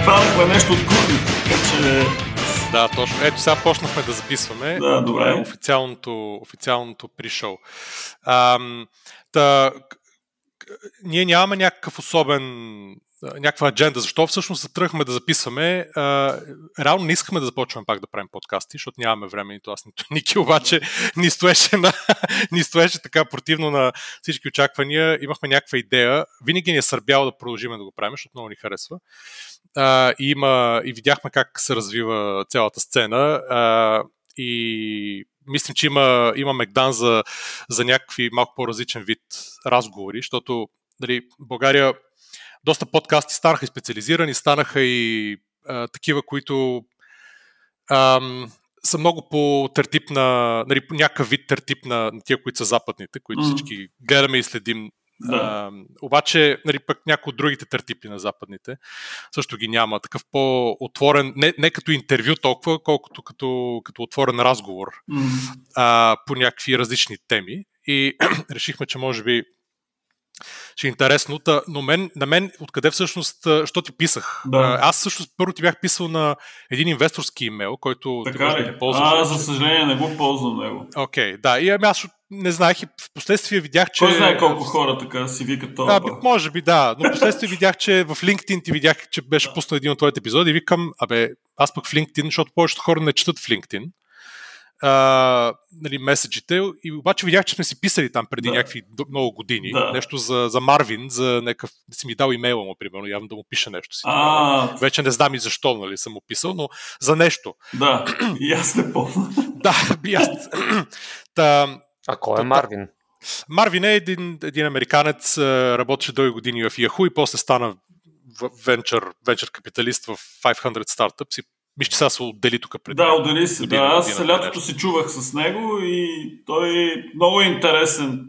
Това е нещо от кухни. Да, точно. Ето сега почнахме да записваме. Да, добре. Официалното пришъл. Ние нямаме някакъв някаква адженда, защо всъщност затръгваме да записваме. Реално не искахме да започваме пак да правим подкасти, защото нямаме време, нито аз, нито Ники, обаче ни стоеше така противно на всички очаквания. Имахме някаква идея. Винаги ни е сърбяло да продължим да го правим, защото много ни харесва. И видяхме как се развива цялата сцена. И мислим, че има мегдан за някакви малко по-различен вид разговори, защото България доста подкасти станаха и специализирани, станаха и такива, които са много по-тертип на някакъв вид тертип на тия, които са западните, които всички гледаме и следим. Обаче, пък някои от другите тертипи на западните също ги няма. Такъв по-отворен, не като интервю толкова, колкото като отворен разговор по някакви различни теми. И решихме, че може би ще е интересно, но на мен откъде всъщност, що ти писах? Да. Аз всъщност първо ти бях писал на един инвесторски имейл, който ти може да не ползваш. За съжаление не го ползвам него. Окей, да, и аз не знаех и впоследствие видях, че... Кой знае колко хора така си викат това? Може би да, но впоследствие видях, че в LinkedIn ти видях, че беше пуснал един от твоите епизоди и викам, аз пък в LinkedIn, защото повечето хора не четат в LinkedIn. Меседжите, и обаче видях, че сме си писали там преди някакви много години. Нещо за Марвин, за някакъв, си ми дал имейла му, примерно, явно да му пише нещо си. Вече не знам и защо, съм му писал, но за нещо. Да, и аз не помня. А кой е Марвин? Марвин е един американец, работеше дълги години в Yahoo и после стана венчър капиталист в 500 Startups. Мисля, че сега се отдели тук преди. Да, отдели се. Аз лятото се чувах с него и той е много интересен.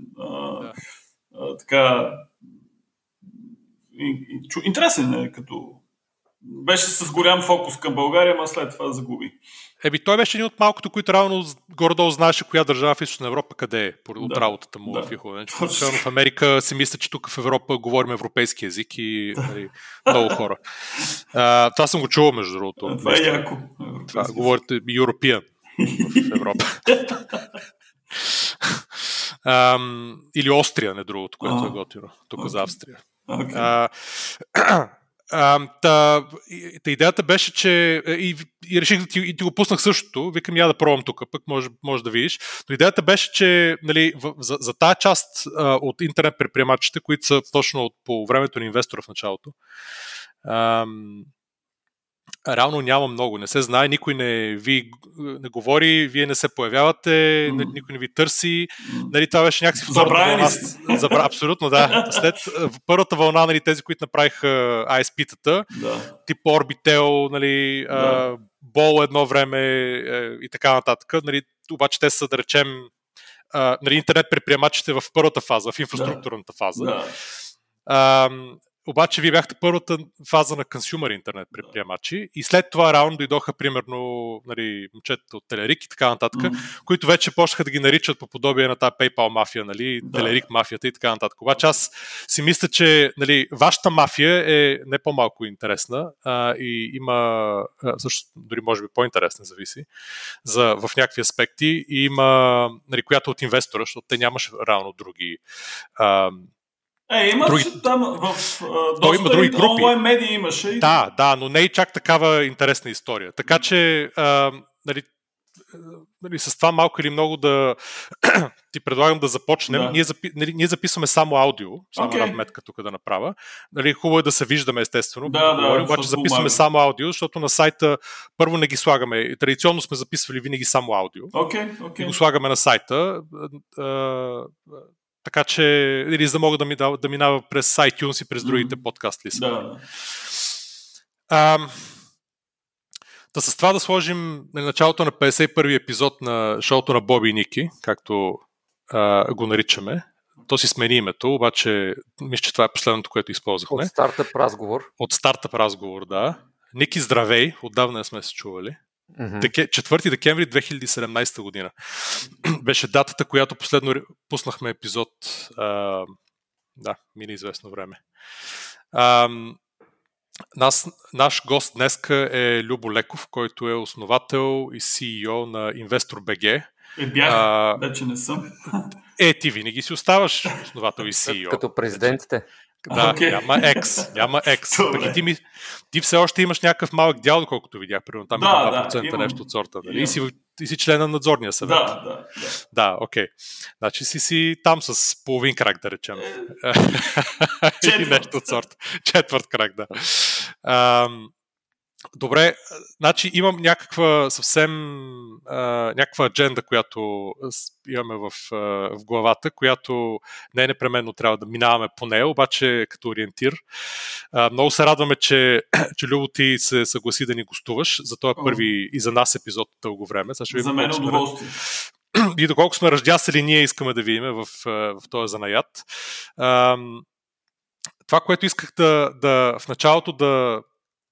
Интересен е, като беше с голям фокус към България, но след това загуби. Той беше един от малкото, които равно горе-долу знаеше коя държава в Източна Европа къде е от работата му в Яху. В Америка си мисля, че тук в Европа говорим европейски език и много хора. Това съм го чувал, между другото. Това е яко. Говорите European в Европа. Или Острия, не другото, което е готино. Тук за Австрия. Идеята беше, че и реших да ти го пуснах същото, викам я да пробвам тук, пък може да видиш, но идеята беше, че за тая част от интернет предприемачите, които са точно по времето на инвестора в началото, реално няма много, не се знае, никой не говори, вие не се появявате, никой не ви търси. Това беше някакси втората вълна. Абсолютно, да. След първата вълна, тези, които направиха ISP-тата, типа Orbitel, Bol едно време и така нататък. Обаче те са, да речем, интернет предприемачите в първата фаза, в инфраструктурната фаза. Обаче вие бяхте първата фаза на консюмер интернет предприемачи и след това раунд дойдоха примерно момчета от Телерик и така нататък, които вече почнаха да ги наричат по подобие на тази PayPal мафия, Телерик мафията и така нататък. Обаче аз си мисля, че вашата мафия е не по-малко интересна и има също дори може би по-интересна, зависи в някакви аспекти и има която от инвестора, защото те нямаше реално други имаше там доста други групи. Онлайн медии имаше. Да, но не и чак такава интересна история. Така че с това малко или много да ти предлагам да започнем. Да. Ние записваме само аудио, само равметка тук да направя. Хубаво е да се виждаме, естествено. Обаче записваме само аудио, защото на сайта първо не ги слагаме. Традиционно сме записвали винаги само аудио. И го слагаме на сайта. Така че, за да мога да минава през iTunes и през другите подкаст листа. С това да сложим началото на 51-и епизод на шоуто на Боби и Ники, както го наричаме. То си смени името, обаче мисля, че това е последното, което използвахме. От стартъп разговор. От стартъп разговор, да. Ники, здравей, отдавна не сме се чували. 4 декември 2017 година беше датата, която последно пуснахме епизод. Мина известно време. Наш гост днеска е Любо Леков, който е основател и CEO на Investor.bg. Бях, вече не съм. Ти винаги си оставаш основател и CEO. Като президентите. Да, okay. Няма екс. Ти все още имаш някакъв малък дял, доколкото видях, примерно там 2% нещо от сорта. Нали? И си член на надзорния съвет. Да, окей. Okay. Значи си там с половин крак, да речем. Четвърт. И нещо от сорта. Четвърт крак, да. Добре, значи имам някаква съвсем някаква адженда, която имаме в главата, която не е непременно трябва да минаваме по нея, обаче като ориентир. Много се радваме, че Любо ти се съгласи да ни гостуваш за този първи и за нас епизод от дълго време. За мен е удоволствие. И доколко сме ръждясали, ние искаме да видим в този занаят. Това, което исках в началото да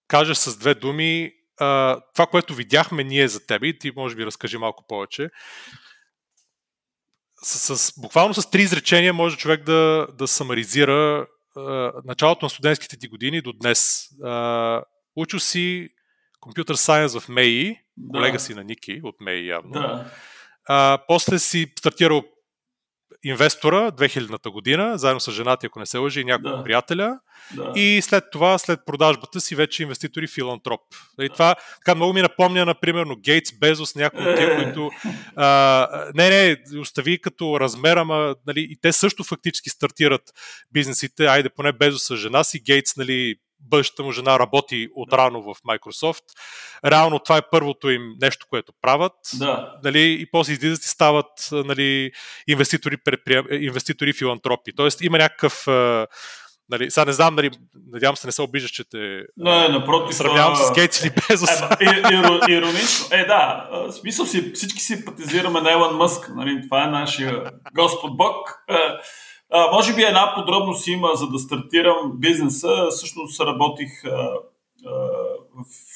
кажеш с две думи, това, което видяхме ние за теб, и ти може би разкажи малко повече. Буквално с 3 изречения може човек да самаризира началото на студентските ти години до днес. Учил си компютър сайенс в МЕИ, колега си на Ники от МЕИ явно. Да. После си стартирал Инвестора 2000-та година, заедно с жената, ако не се лъжи, и няколко приятеля. И след продажбата си вече инвеститор и филантроп. И това така много ми напомня, например, Гейтс, Безос, някои от тия, които остави като размер, ама нали, и те също фактически стартират бизнесите. Айде, поне Безос с жена си, Гейтс, нали, бъдещата му жена работи отрано в Microsoft. Реално това е първото им нещо, което правят. Нали, и после излизат и стават нали, инвеститори филантропи. Тоест има някакъв... Нали, сега не знам, нали, надявам се не се обиждаш, че те сравнявам с Гейтс или Безос. Иронично. В смисъл всички си патизираме на Елан Мъск. Нали, това е нашия Господ Бог. Може би една подробност има, за да стартирам бизнеса. Всъщност работих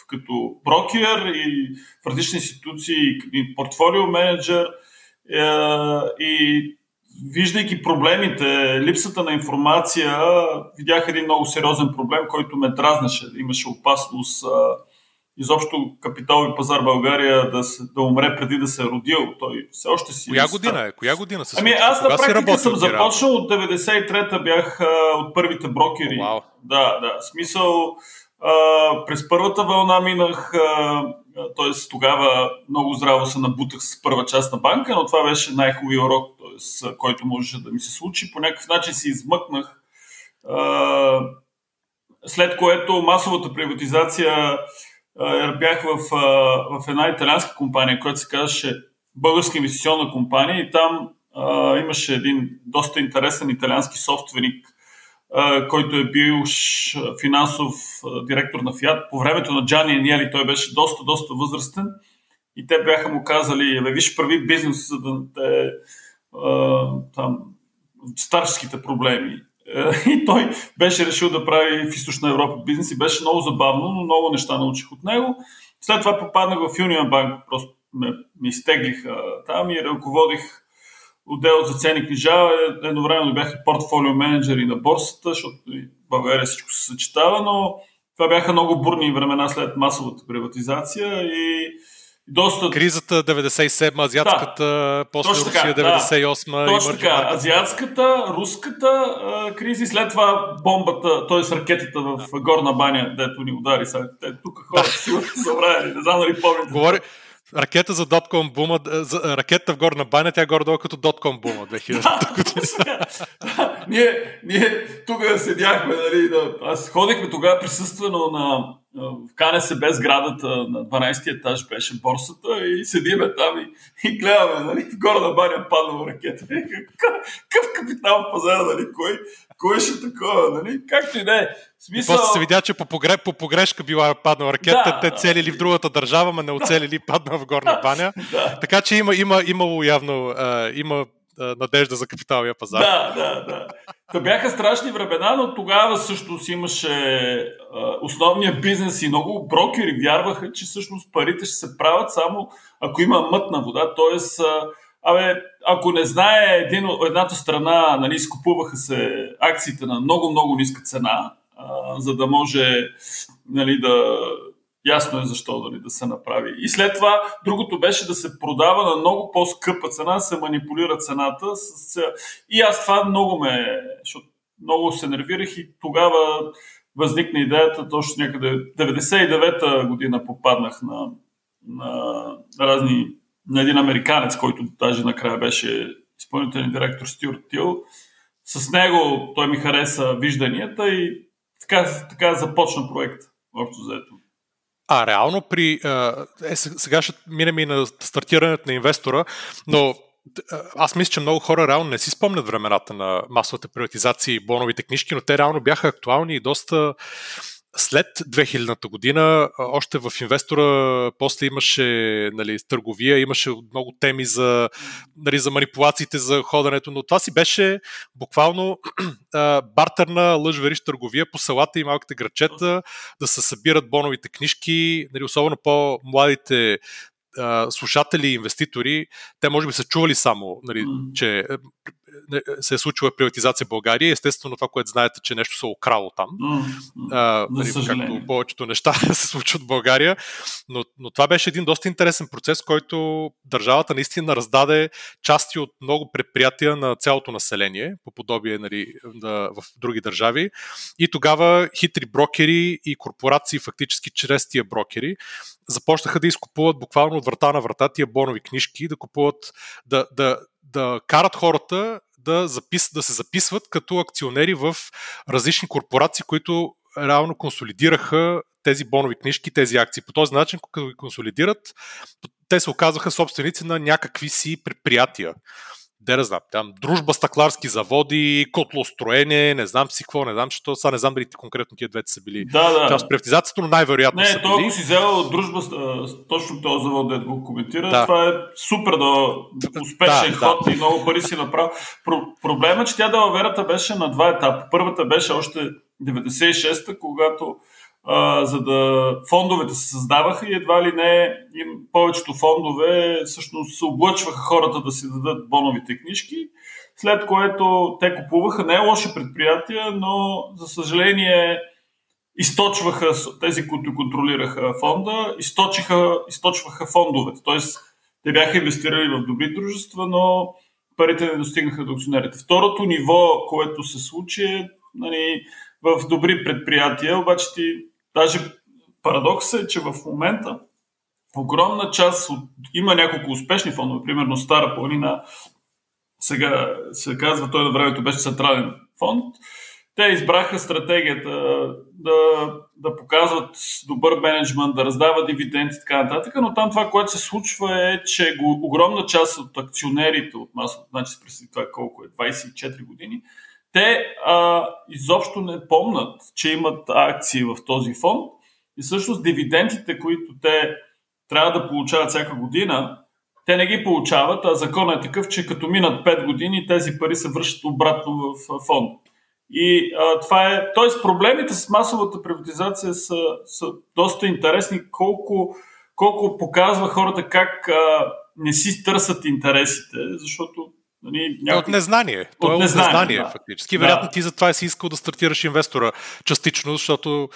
като брокер и в различни институции, портфолио менеджер и виждайки проблемите, липсата на информация, видях един много сериозен проблем, който ме дразнеше. Имаше опасност изобщо капиталови пазар България да умре преди да се е родил. Той все още си... Коя година се случва? Аз на практика съм започнал от 93-та, бях от първите брокери. Wow. Смисъл, през първата вълна минах, т.е. тогава много здраво се набутах с първа част на банка, но това беше най-хубавия урок, т.е. който можеше да ми се случи. По някакъв начин си измъкнах, след което масовата приватизация... Бях в една италианска компания, която се казваше Българска инвестиционна компания, и там имаше един доста интересен италиански собственик, който е бил финансов директор на Фиат. По времето на Джани Аниели той беше доста възрастен и те бяха му казали: виж, прави бизнес, за да те там старческите проблеми. И той беше решил да прави в Източна Европа бизнес и беше много забавно, но много неща научих от него. След това попаднах в Union Bank, просто ме изтеглиха там и ръководих отдел за ценни книжа. Едновременно бях и портфолио менеджер и на борсата, защото в България всичко се съчетава, но това бяха много бурни времена след масовата приватизация и доста... Кризата 97-ма, азиатската, после Русия 98-ма. Точно така, азиатската, руската кризи, след това бомбата, т.е. ракетата в Горна баня, дето ни удари. Тук хората сигурно са забравили, не знам дали помните. Ракета за .com бума, ракета в Горна баня, тя горе-долу като .com бума 2000. Ние тук седяхме, нали, аз ходихме тогава присъствено в КНСБ сградата на 12-ти етаж беше борсата и седиме там и гледаме, нали, в Горна баня паднала ракета. Какъв капитал в пазара, нали, кой ще такова, нали, както и да е. Смисъл... После се видя, че по погрешка била паднала ракета, те целили в другата държава, ме не оцелили, падна в Горна баня. Така че имало явно, има надежда за капиталния пазар. Та бяха страшни времена, но тогава всъщност имаше основния бизнес и много брокери вярваха, че всъщност парите ще се правят само ако има мътна вода, т.е. Ако не знае едната страна, нали, изкупуваха се акциите на много-много ниска цена, за да може, нали, да... Ясно е защо, да се направи. И след това, другото беше да се продава на много по-скъпа цена, да се манипулира цената. И аз това много много се нервирах и тогава възникна идеята, точно някъде 99-та година попаднах на разни, на един американец, който даже накрая беше изпълнителен директор Стюарт Тил. С него той ми хареса вижданията и така започна проекта. Общо заето. А реално сега ще минем и на стартирането на инвестора, но аз мисля, че много хора реално не си спомнят времената на масовата приватизация и боновите книжки, но те реално бяха актуални и доста след 2000-та година. Още в инвестора после имаше, нали, търговия, имаше много теми за, нали, за манипулациите, за ходенето, но това си беше буквално бартерна лъж-вериш търговия по селата и малките грачета, да се събират боновите книжки, нали, особено по-младите слушатели и инвеститори, те може би са чували само, нали, че се е случила приватизация в България. Естествено, това, което знаете, че нещо се украло там. Нали, както повечето неща се случват в България. Но това беше един доста интересен процес, който държавата наистина раздаде части от много предприятия на цялото население, по подобие, нали, в други държави. И тогава хитри брокери и корпорации, фактически чрез тия брокери, започнаха да изкупуват буквално от врата на врата тия бонови книжки, да купуват, да карат хората да се записват като акционери в различни корпорации, които реално консолидираха тези бонови книжки, тези акции. По този начин, когато ги консолидират, те се оказваха собственици на някакви си предприятия. Да знам, там дружба, стъкларски заводи, котлостроене, не знам си какво, не знам, защото сега не знам дали конкретно тия двете са били част от приватизацията, но най-вероятно са били. Не, толкова си взела дружба, точно този завод, да го коментира, това е супер успешен ход и много пари си направил. Проблема, че тя далаверата беше на два етапа. Първата беше още 96-та, когато за да фондовете се създаваха и едва ли не повечето фондове всъщност се облъчваха хората да си дадат боновите книжки, след което те купуваха не лоши предприятия, но за съжаление източваха тези, които контролираха фонда, източваха фондовете, т.е. те бяха инвестирали в добри дружества, но парите не достигнаха до акционерите. Второто ниво, което се случи е, нали, в добри предприятия, обаче даже парадоксът е, че в момента огромна част има няколко успешни фондове, примерно Стара планина, сега се казва, той на времето беше централен фонд. Те избраха стратегията да показват добър мениджмънт, да раздават дивиденти и така нататък, но там това, което се случва е, че огромна част от акционерите от масата, значи преди това колко е, 24 години, те изобщо не помнат, че имат акции в този фонд и всъщност дивидендите, които те трябва да получават всяка година, те не ги получават, а законът е такъв, че като минат 5 години, тези пари се връщат обратно в фонд. И това е... Тоест проблемите с масовата приватизация са доста интересни, колко показва хората как не си търсят интересите, защото... От незнание. Той е от незнание, фактически. Вероятно ти затова си искал да стартираш инвестора частично, защото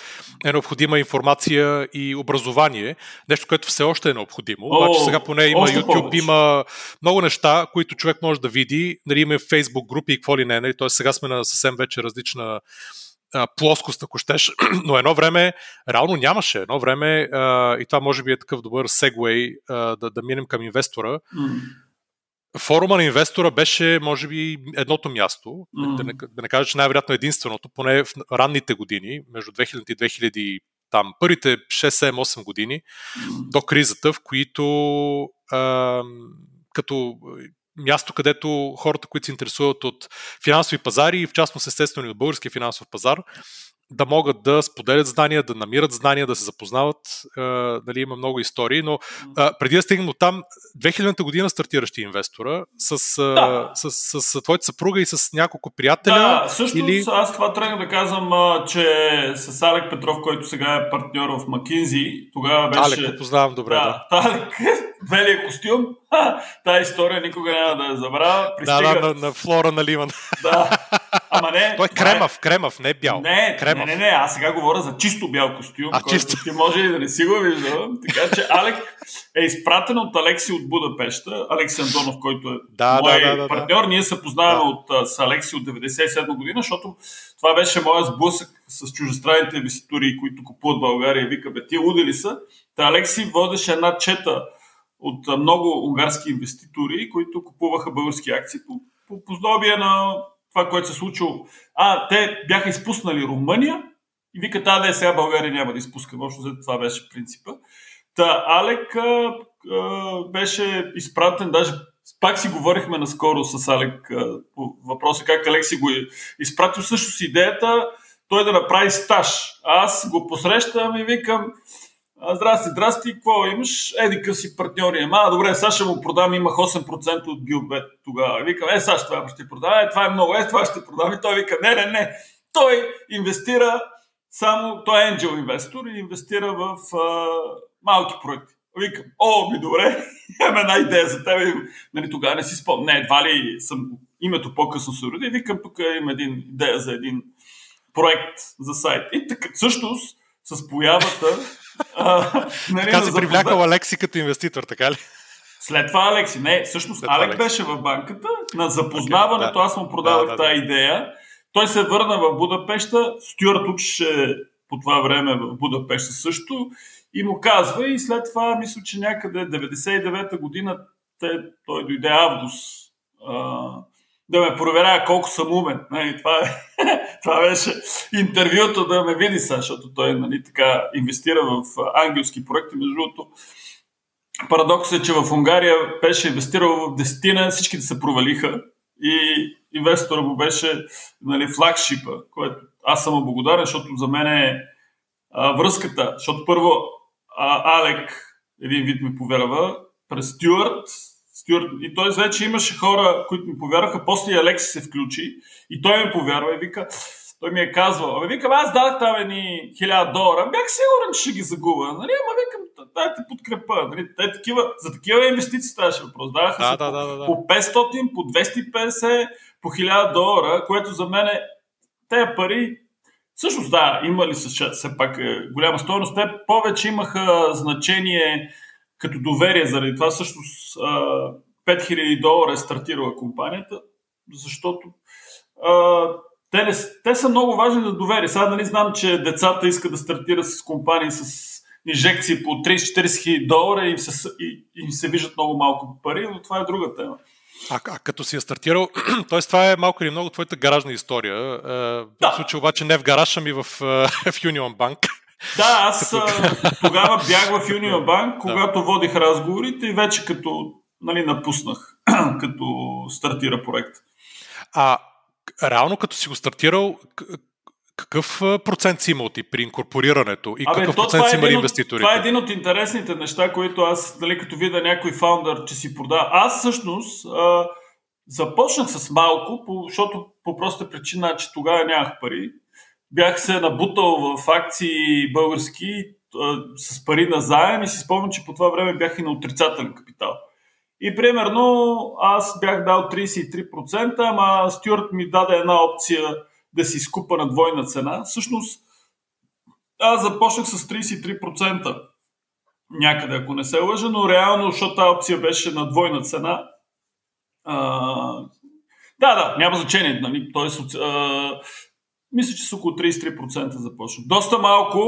е необходима информация и образование. Нещо, което все още е необходимо. Обаче сега поне има YouTube, има много неща, които човек може да види. Нали, има Facebook групи и какво ли не. Нали? Тоест сега сме на съвсем вече различна плоскост, ако щеш, но едно време реално нямаше. Едно време и това може би е такъв добър сегвей да минем към инвестора. Форума на инвестора беше, може би, едното място, да не кажа, че най-вероятно единственото, поне в ранните години, между 2000 и 2000, там, първите 6-7-8 години, до кризата, в които като място, където хората, които се интересуват от финансови пазари и в частност естествено и от българския финансов пазар, да могат да споделят знания, да намират знания, да се запознават. Нали, има много истории, но преди да стигнем от там, 2000-та година стартираш ти инвестора с твоята съпруга и с няколко приятеля. Да, също аз това трябва да казвам, че с Алек Петров, който сега е партньор в McKinsey, тогава беше... Алек, го познавам добре, да. Алек белия костюм. Тая история никога няма да я забравя. Пристига... Да, на Флора на Лиман. Да. Ама не. Той кремав, не бял. Не, аз сега говоря за чисто бял костюм, който ти може и да не си го виждам. Така че Алек е изпратен от Алекси от Будапеща. Алекси Антонов, който е мой партньор. Ние се познаваме с Алекси от 1997 година, защото това беше моя сблъсък с чуждестранните инвеститори, които купуват България и вика, бе, ти луди ли са? Та Алекси водеше една чета от много унгарски инвеститори, които купуваха български акции по подобие на това, което се случило. Те бяха изпуснали Румъния и вика, да, сега България няма да изпуска. Въобще това беше принципа. Та Алек беше изпратен, даже пак си говорихме наскоро с Алек по въпроса как Алекси го изпратил също с идеята той да направи стаж. Аз го посрещам и викам, здрасти, какво имаш? Еди къв си партньори. Добре, сега ще му продам, имах 8% от Билбет тогава. Викам, сега това ще продам, това е много, това ще продам. И той вика, не, той инвестира само, той е енджел инвестор и инвестира в малки проекти. Викам, добре, имам една идея за тебе. Нали, тогава не си спомням. Не, едва ли съм името по-късно се уреди. Викам, тук имам идея за един проект за сайт. И така, всъщност, с появата... така се привлякал Алекси като инвеститор, така ли? След това Алекси. Не, всъщност Алек беше в банката. На запознаването аз му продавах тази идея. Той се върна в Будапеща. Стюарт учеше по това време в Будапеща също. И му казва и след това, мисля, че някъде 99-та година той дойде август да ме проверя колко съм умен. Нали, това беше интервюто да ме види сега, защото той така инвестира в ангелски проекти. Между другото, парадокс е, че в Унгария беше инвестирал в десетина, всичките се провалиха и инвестора му беше флагшипа, който аз съм благодарен, защото за мен е връзката, защото първо Алек един вид ми повярва през Стюарт, и той вече имаше хора, които ми повярваха, после и Алекси се включи и той ми повярва и вика, той ми е казвал, аз дадах там едни $1000, бях сигурен, че ще ги загубя, викам, дай те подкрепа, за такива инвестиции ставаше въпрос, даваха се по 500, по 250, по $1000, което за мен е тези пари. Всъщност имали все пак голяма стойност, те повече имаха значение като доверие, заради това всъщност $5000 е стартирала компанията, защото те са много важни да доверие. Сега знам, че децата искат да стартират с компании с инжекции по $30-40 хиляди и им се виждат много малко пари, но това е друга тема. А като си я стартирал, т.е. това е малко или много твоята гаражна история. В случай обаче не в гараж, ами в Union Bank. Да, аз тогава бях в Union Bank, когато водих разговорите и вече като напуснах, като стартира проект. Реално като си го стартирал, какъв процент си имал ти при инкорпорирането и какъв процент си имали инвеститорите? Това е един от интересните неща, които аз, като видя някой фаундър, че си продава. Аз всъщност започнах с малко, защото по проста причина, че тогава нямах пари. Бях се набутал в акции български с пари на заем и си спомням, че по това време бях и на отрицателен капитал. И примерно аз бях дал 33%, ама Стюарт ми даде една опция да си изкупа на двойна цена. Всъщност, аз започнах с 33% някъде, ако не се лъжа, но реално, защото тази опция беше на двойна цена. Няма значение. Нали? Тоест, мисля, че с около 33% започнах. Доста малко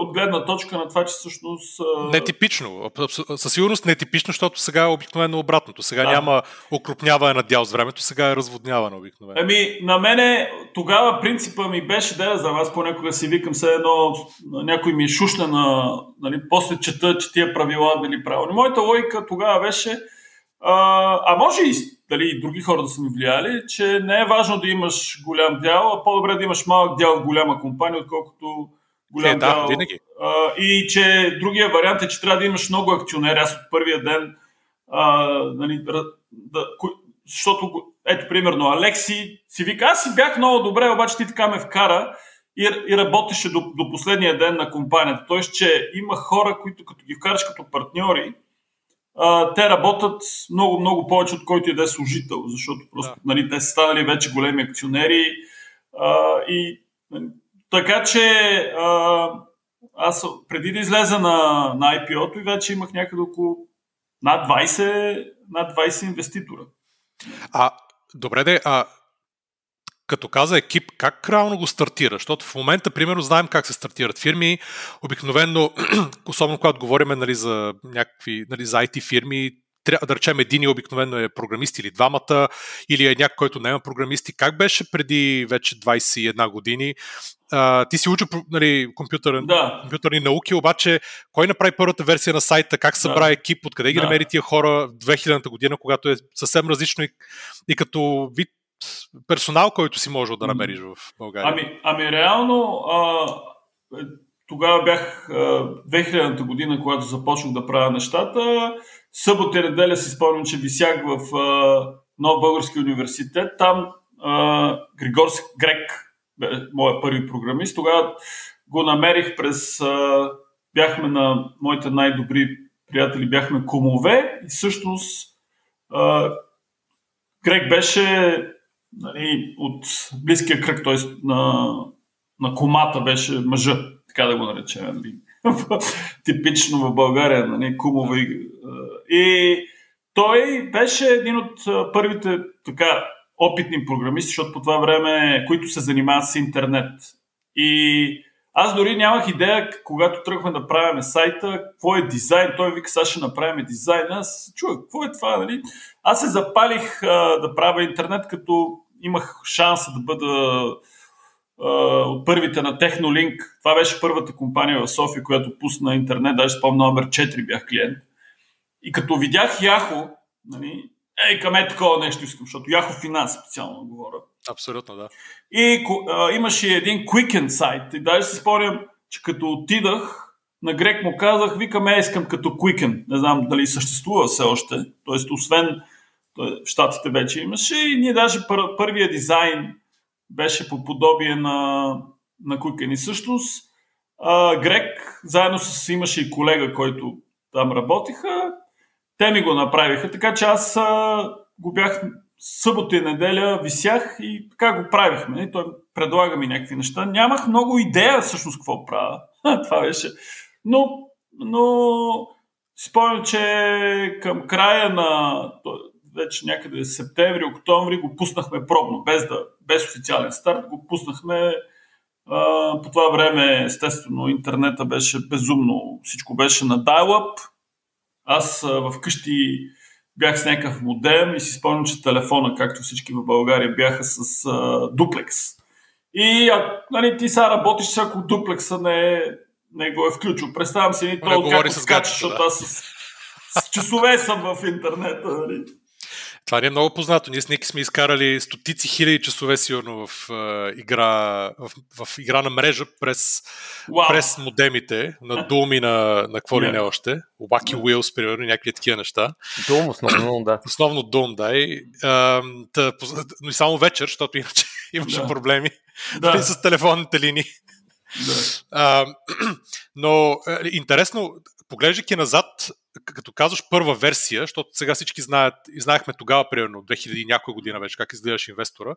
от гледна точка на това, че всъщност... Нетипично. Със сигурност нетипично, защото сега е обикновено обратното. Сега няма окрупняване на дял с времето, сега е разводняване обикновено. На мене тогава принципа ми беше, да я знам, аз понякога си викам се едно, някой ми е шушна на... после чета, че тия правила били правилни. Моята логика тогава беше... може и други хора да са ми влияли, че не е важно да имаш голям дял, а по-добре да имаш малък дял в голяма компания, отколкото голям дял. Винаги. И че другия вариант е, че трябва да имаш много акционери. Аз от първия ден, защото, ето примерно, Алекси си вика, аз си бях много добре, обаче ти така ме вкара и работеше до последния ден на компанията. Тоест, че има хора, които като ги вкараш като партньори, те работят много повече от който и да е служител, защото просто нали, те са станали вече големи акционери. И, така че аз преди да излеза на IPO-то и вече имах някъде около над 20 инвеститора. Добре де, като каза екип, как реално го стартира? Защото в момента, примерно, знаем как се стартират фирми. Обикновено, особено когато говорим нали, за някакви нали, за IT фирми, да речем един обикновено е програмист или двамата, или е някой, който не има програмисти. Как беше преди вече 21 години? Ти си учил нали, компютърни науки, обаче кой направи първата версия на сайта, как събра екип, откъде ги намери тия хора в 2000-та година, когато е съвсем различно и като вид персонал, който си можел да намериш в България? Ами реално тогава бях 2000-та година, когато започнах да правя нещата. Събота и неделя си спомням, че висях в Нов български университет. Там Грек моя първи програмист. Тогава го намерих през... бяхме на моите най-добри приятели, бяхме кумове и всъщност Грек беше нали, от близкия кръг, т.е. на кумата беше мъжа, така да го наречем. Типично в България, нали, кумове. И той беше един от първите така опитни програмисти, защото по това време, които се занимават с интернет. И аз дори нямах идея, когато тръгваме да правим сайта, какво е дизайн. Той вика, сега ще направим дизайн. Аз чувах, какво е това? Нали? Аз се запалих да правя интернет, като имах шанса да бъда от първите на Технолинк. Това беше първата компания в София, която пусна интернет. Даже спомня номер 4 бях клиент. И като видях Yahoo, нали, към е такова нещо искам, защото Yahoo Финанс специално говоря. Абсолютно, да. И имаше един Quicken сайт и даже си спомням, че като отидах на Грек му казах, викам искам като Quicken. Не знам дали съществува все още. Тоест, освен в щатите вече имаше и ние даже първия дизайн беше по подобие на Quicken. И всъщност Грек, заедно с имаше и колега, който там работиха, те ми го направиха, така че аз го бях събота и неделя, висях и така го правихме. Той предлага ми някакви неща. Нямах много идея всъщност какво правя. Това беше. Но спомням, че към края на вече някъде септември, октомври го пуснахме пробно, без официален старт. Го пуснахме по това време, естествено, интернета беше безумно. Всичко беше на дайлъп. Аз вкъщи бях с някакъв модем и си спомням, че телефона, както всички в България, бяха с дуплекс. И нали, ти сега работиш, че ако дуплекса не го е включил. Представям си, толкова как отскача, защото аз с часове съм в интернета. Нали. Това не е много познато. Ние с Ники сме изкарали стотици хиляди часове сигурно в игра на мрежа през модемите на Doom и на какво ли не още. Wacky Wheels, примерно, някакви такива неща. Doom основно, да. Основно Doom, да. Но и само вечер, защото иначе имаше проблеми с телефонните линии. Да. Но интересно, поглеждайки назад, като казваш първа версия, защото сега всички знаят и знаехме тогава, примерно 2000 някоя година вече, как изгледаш инвестора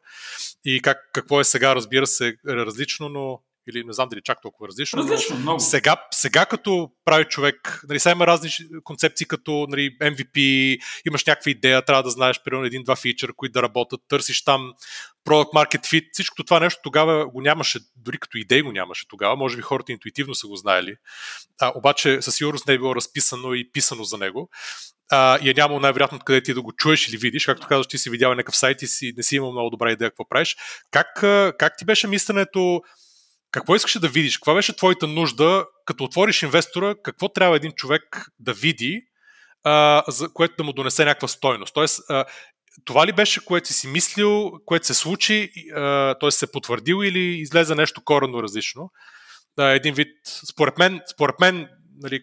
и какво е сега, разбира се, различно, но или не знам дали чак толкова различно. Различно, много. Сега като прави човек, нали, сега има разни концепции, като нали, MVP, имаш някаква идея, трябва да знаеш примерно един-два фичъра, които да работят, търсиш там product market fit, всичкото това нещо тогава го нямаше, дори като идеи го нямаше тогава, може би хората интуитивно са го знаели, обаче със сигурност не е било разписано и писано за него. И е нямало най-вероятно откъде ти да го чуеш или видиш. Както казваш, ти си видял някакъв сайт и не си имал много добра идея какво правиш. Как ти беше мисленето? Какво искаш да видиш? Каква беше твоята нужда, като отвориш инвестора, какво трябва един човек да види, за което да му донесе някаква стойност? Тоест, това ли беше, което си мислил, което се случи, т.е. се потвърдил или излезе нещо коренно различно? Един вид, според мен нали,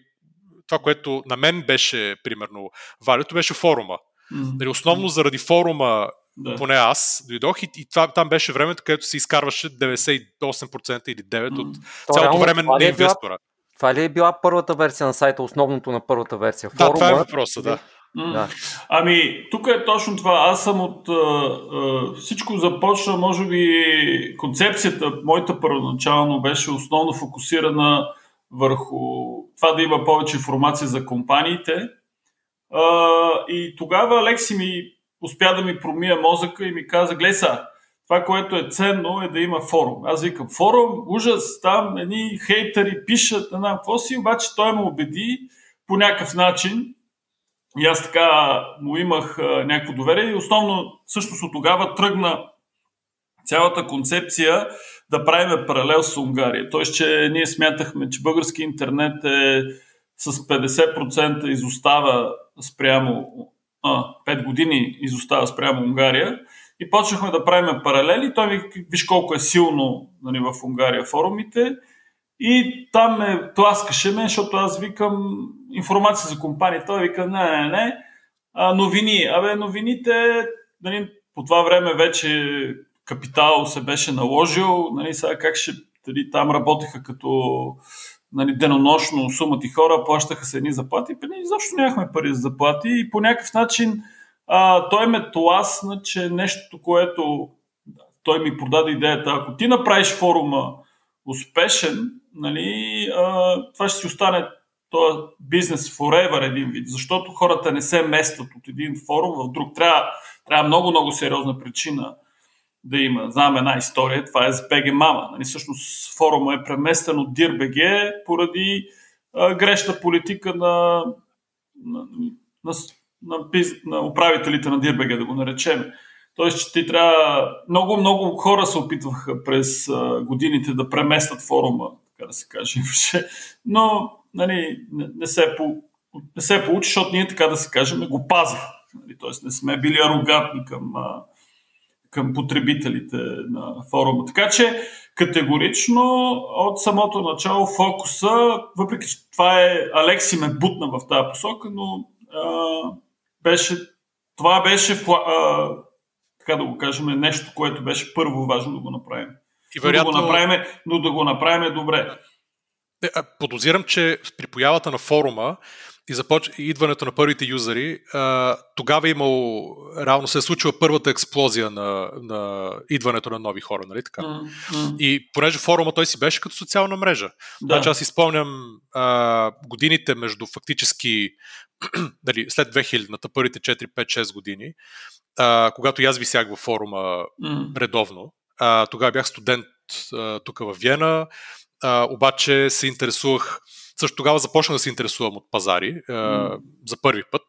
това, което на мен беше, примерно, валюто, беше форума. Нали, основно заради форума, поне аз дойдох и това, там беше времето, където се изкарваше 98% или 9% от цялото време на инвестора. Това ли е била първата версия на сайта, основното на първата версия? Да, форума? Това е въпроса, да. Да. Ами, тук е точно това. Аз съм от... всичко започна, може би, концепцията, моята първоначално беше основно фокусирана върху това да има повече информация за компаниите. И тогава Алекси ми успя да ми промия мозъка и ми каза: гледай са, това, което е ценно, е да има форум. Аз викам: форум, ужас, там едни хейтери пишат, не знам какво си, обаче той ме убеди по някакъв начин. И аз така му имах някакво доверие и основно всъщност от тогава тръгна цялата концепция да правим паралел с Унгария. Тоест, че ние смятахме, че български интернет е с 50% изостава спрямо 5 години изостава спрямо Унгария. И почнахме да правим паралели. Той ми: виж колко е силно, нали, в Унгария форумите. И там ме тласкаше мен, защото аз викам информация за компании. Той вика: не. Новини. Абе, новините, нали, по това време вече Капитал се беше наложил. Нали, сега как ще... Нали, там работеха като, нали, денонощно сумати хора, плащаха се едни заплати. Нали, защо нямахме пари за заплати? И по някакъв начин той ме тласна, че нещо, което... Той ми продаде идеята: ако ти направиш форума успешен, нали, това ще си остане този бизнес forever един вид, защото хората не се местат от един форум в друг. Трябва много-много сериозна причина да има. Знам една история, това е за BG Mama. Нали, всъщност форума е преместен от DirBG поради грешна политика на управителите на DirBG, да го наречем. Тоест, че ти трябва... Много хора се опитваха през годините да преместят форума, така да се каже. Но, нали, не се получи, защото ние, така да се кажем, го пазахме. Нали, тоест, не сме били арогантни към потребителите на форума. Така че, категорично, от самото начало фокуса, въпреки че това е... Алекси ме бутна в тази посока, но това беше... Така да го кажем, нещо, което беше първо важно да го направим. И вероятно... да го направим добре. Подозирам, че при появата на форума и идването на първите юзери, тогава е имало, реално се е случила първата експлозия на идването на нови хора, нали така? И понеже форума той си беше като социална мрежа. Да. Значи аз изпомням годините между фактически дали, след 2000-та, първите 4-5-6 години, когато и аз висях във форума редовно. Тогава бях студент тук в Вена, обаче се интересувах, също тогава започна да се интересувам от пазари за първи път.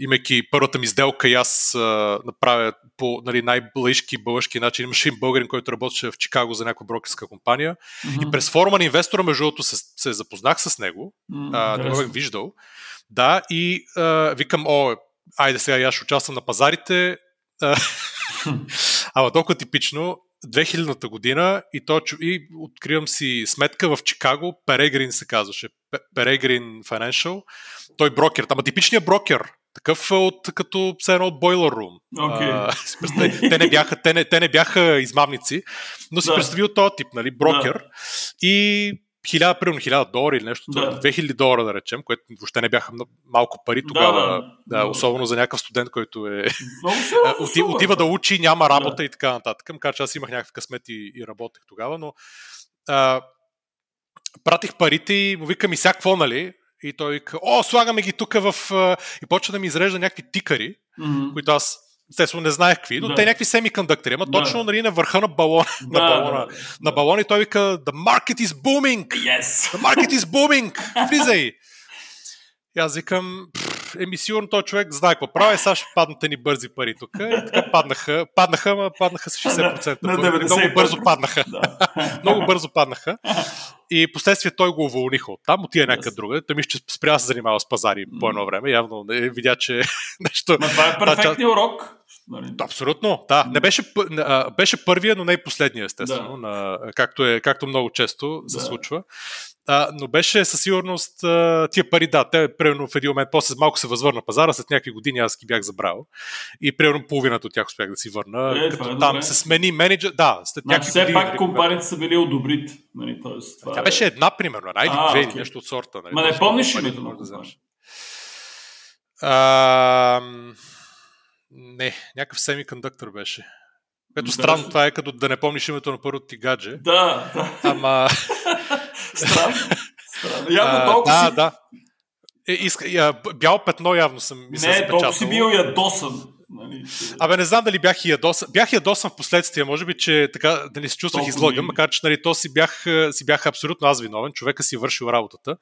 Имайки първата ми сделка, и аз направя по, нали, най-блъжки бълъжки начин. Имаше един българин, който работеше в Чикаго за някаква брокерска компания. И през форума на Инвестора, между другото, се запознах с него. Не бях виждал. Да, и викам: айде сега я ще участвам на пазарите. Ама толкова типично, 2000-та година и откривам си сметка в Чикаго, Peregrine се казваше, Peregrine Financial. Той брокер, ама типичният брокер, такъв като все едно от Boiler Room. Okay. Те не бяха измамници, но си представи от този тип, нали, брокер. И $1000 или нещо, $2000 да речем, което въобще не бяха малко пари тогава, особено за някакъв студент, който е отива да учи, няма работа и така нататък. Макар че аз имах някакъв късмет и работех тогава, но пратих парите и му викам: и сега какво, нали? И той вика: слагаме ги тук в... И почва да ми изрежда някакви тикари, които аз естествено не знаех какви, но те някакви семикондуктори, ама точно, нали, на върха на балона. На балона, и той вика: The market is booming! Yes. The market is booming! Влизай! И аз викам: сигурно този човек знае какво прави, сега ще паднат ни бързи пари тук. И така паднаха с 60%. Много бързо паднаха. И последствие той го уволниха оттам, отиде някъде друга. Той мисля, че спря да се занимава с пазари по едно време. Явно видя, че нещо... Но това е перфектният урок. Абсолютно, да. Не беше първия, но не и последния, естествено. Както много често се случва. Но беше със сигурност тия пари, да, те примерно в един момент, после малко се възвърна пазара, след някакви години аз ги бях забрал и примерно половината от тях успях да си върна. Като там се смени менеджер, да, след някакви години. Все пак компаниите са били одобрити. Нали, тя беше една, примерно, или две, или нещо от сорта. Нали, ма не помниш името на компания? Не, някакъв semiconductor беше. Което странно, това е като да не помниш името на първото ти гадже. Да, да. Ама... Странно. Явно толкова си... Да. Бяло петно явно съм ми се запечатало. Не, толкова си бил ядосан. Нали, абе, не знам дали бях ядосан. Бях ядосан в последствие, може би, че така да не се чувствах излъган, макар че нали, то си бях абсолютно аз виновен. Човека си вършил работата.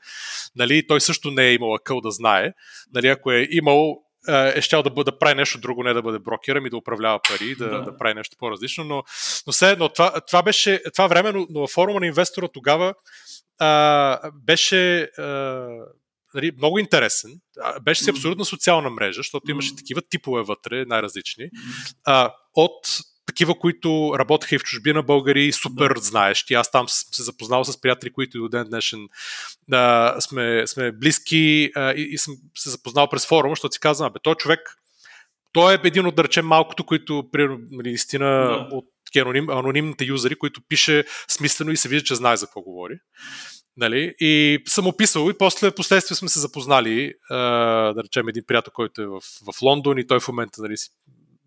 Нали, той също не е имал акъл да знае. Нали, ако е имал... е щял да прави нещо друго, не да бъде брокер, ами да управлява пари, да прави нещо по-различно, но все едно това беше това време, но форума на инвестора тогава беше много интересен. Беше си абсолютно социална мрежа, защото имаше такива типове вътре, най-различни. От такива, които работеха и в чужбина, българи, супер знаещи. Аз там съм се запознал с приятели, които до ден днешен сме близки и съм се запознал през форума, защото си казвам, бе, той човек, той е един от, да речем, малкото, които, наистина, от анонимните юзери, които пише смислено и се вижда, че знае за какво говори. Нали? И съм описал и после последствие сме се запознали, да речем, един приятел, който е в Лондон и той в момента, нали, си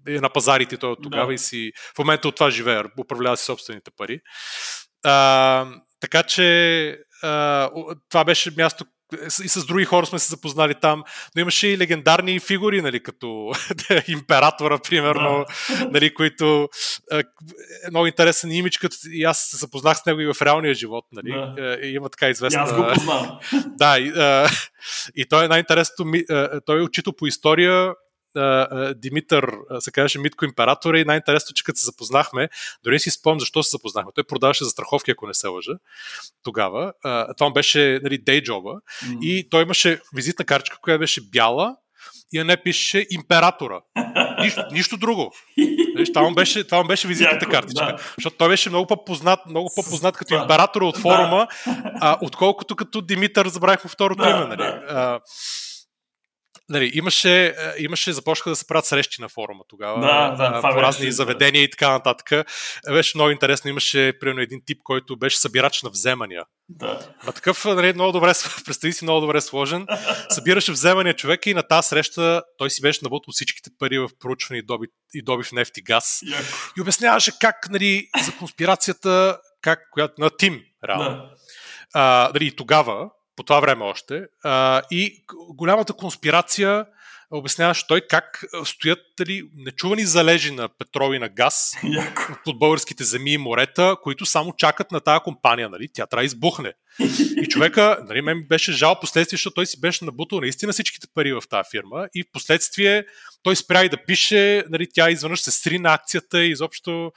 на пазарите той от тогава и си в момента от това живее, управлява си собствените пари. Така че това беше място и с други хора сме се запознали там, но имаше и легендарни фигури, нали, като императора, примерно, нали, които много интересен имидж, като и аз се запознах с него и в реалния живот, нали, има така известна... Аз го познавам. Да, и той е най-интересното, той е учител по история, Димитър, се казваше Митко императора, и най-интересно, че като се запознахме, дори си спомням защо се запознахме. Той продаваше застраховки, ако не се лъжа, тогава. Това беше, нали, дейджоба. И той имаше визитна картичка, която беше бяла и я не пише императора. Нищо друго. Това беше визитната картичка. Защото той беше много по-познат като императора от форума, отколкото като Димитър, забравихме второто име. Нали. Нали, започнаха да се правят срещи на форума тогава, по разни заведения и така нататък. Беше много интересно, имаше примерно един тип, който беше събирач на вземания. Такъв, нали, много добре, представи си, много добре сложен. Събираше вземания човека и на тази среща той си беше набутал всичките пари в проучване и добив нефт и газ. И обясняваше как, нали, за конспирацията, която на Тим, реално. Нали, тогава, по това време още, и голямата конспирация обясняваше той как стоят, нали, нечувани залежи на петрол и на газ под българските земи и морета, които само чакат на тая компания, нали, тя трябва да избухне. И човека, нали, мен беше жал последствие, защото той си беше набутал наистина всичките пари в тази фирма и в последствие той спря и да пише, нали, тя изведнъж се сри на акцията и изобщо...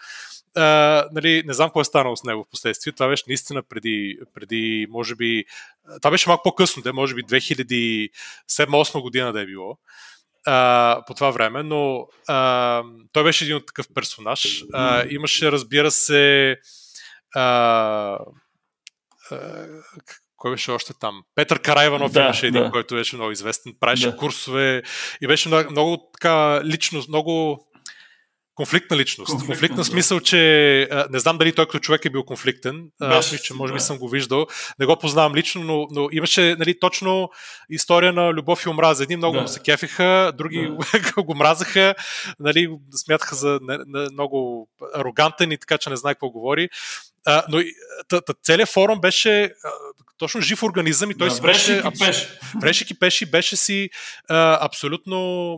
нали, не знам кой е станало с него в последствие. Това беше наистина преди може би, това беше малко по-късно, може би 2007-2008 година да е било, по това време, но той беше един от такъв персонаж. Имаше, разбира се, кой беше още там? Петър Карайванов имаше един, който беше много известен, правеше курсове и беше много така личност, много конфликтна личност. Конфликтна смисъл, че не знам дали той като човек е бил конфликтен. Аз мисля, че може би съм го виждал. Не го познавам лично, но имаше, нали, точно история на любов и омраза. Едни много му се кефиха, други го мразаха, нали, смятаха за много арогантен и така, че не знае какво говори. Но целият форум беше точно жив организъм и той си беше вреше кипеш и беше си абсолютно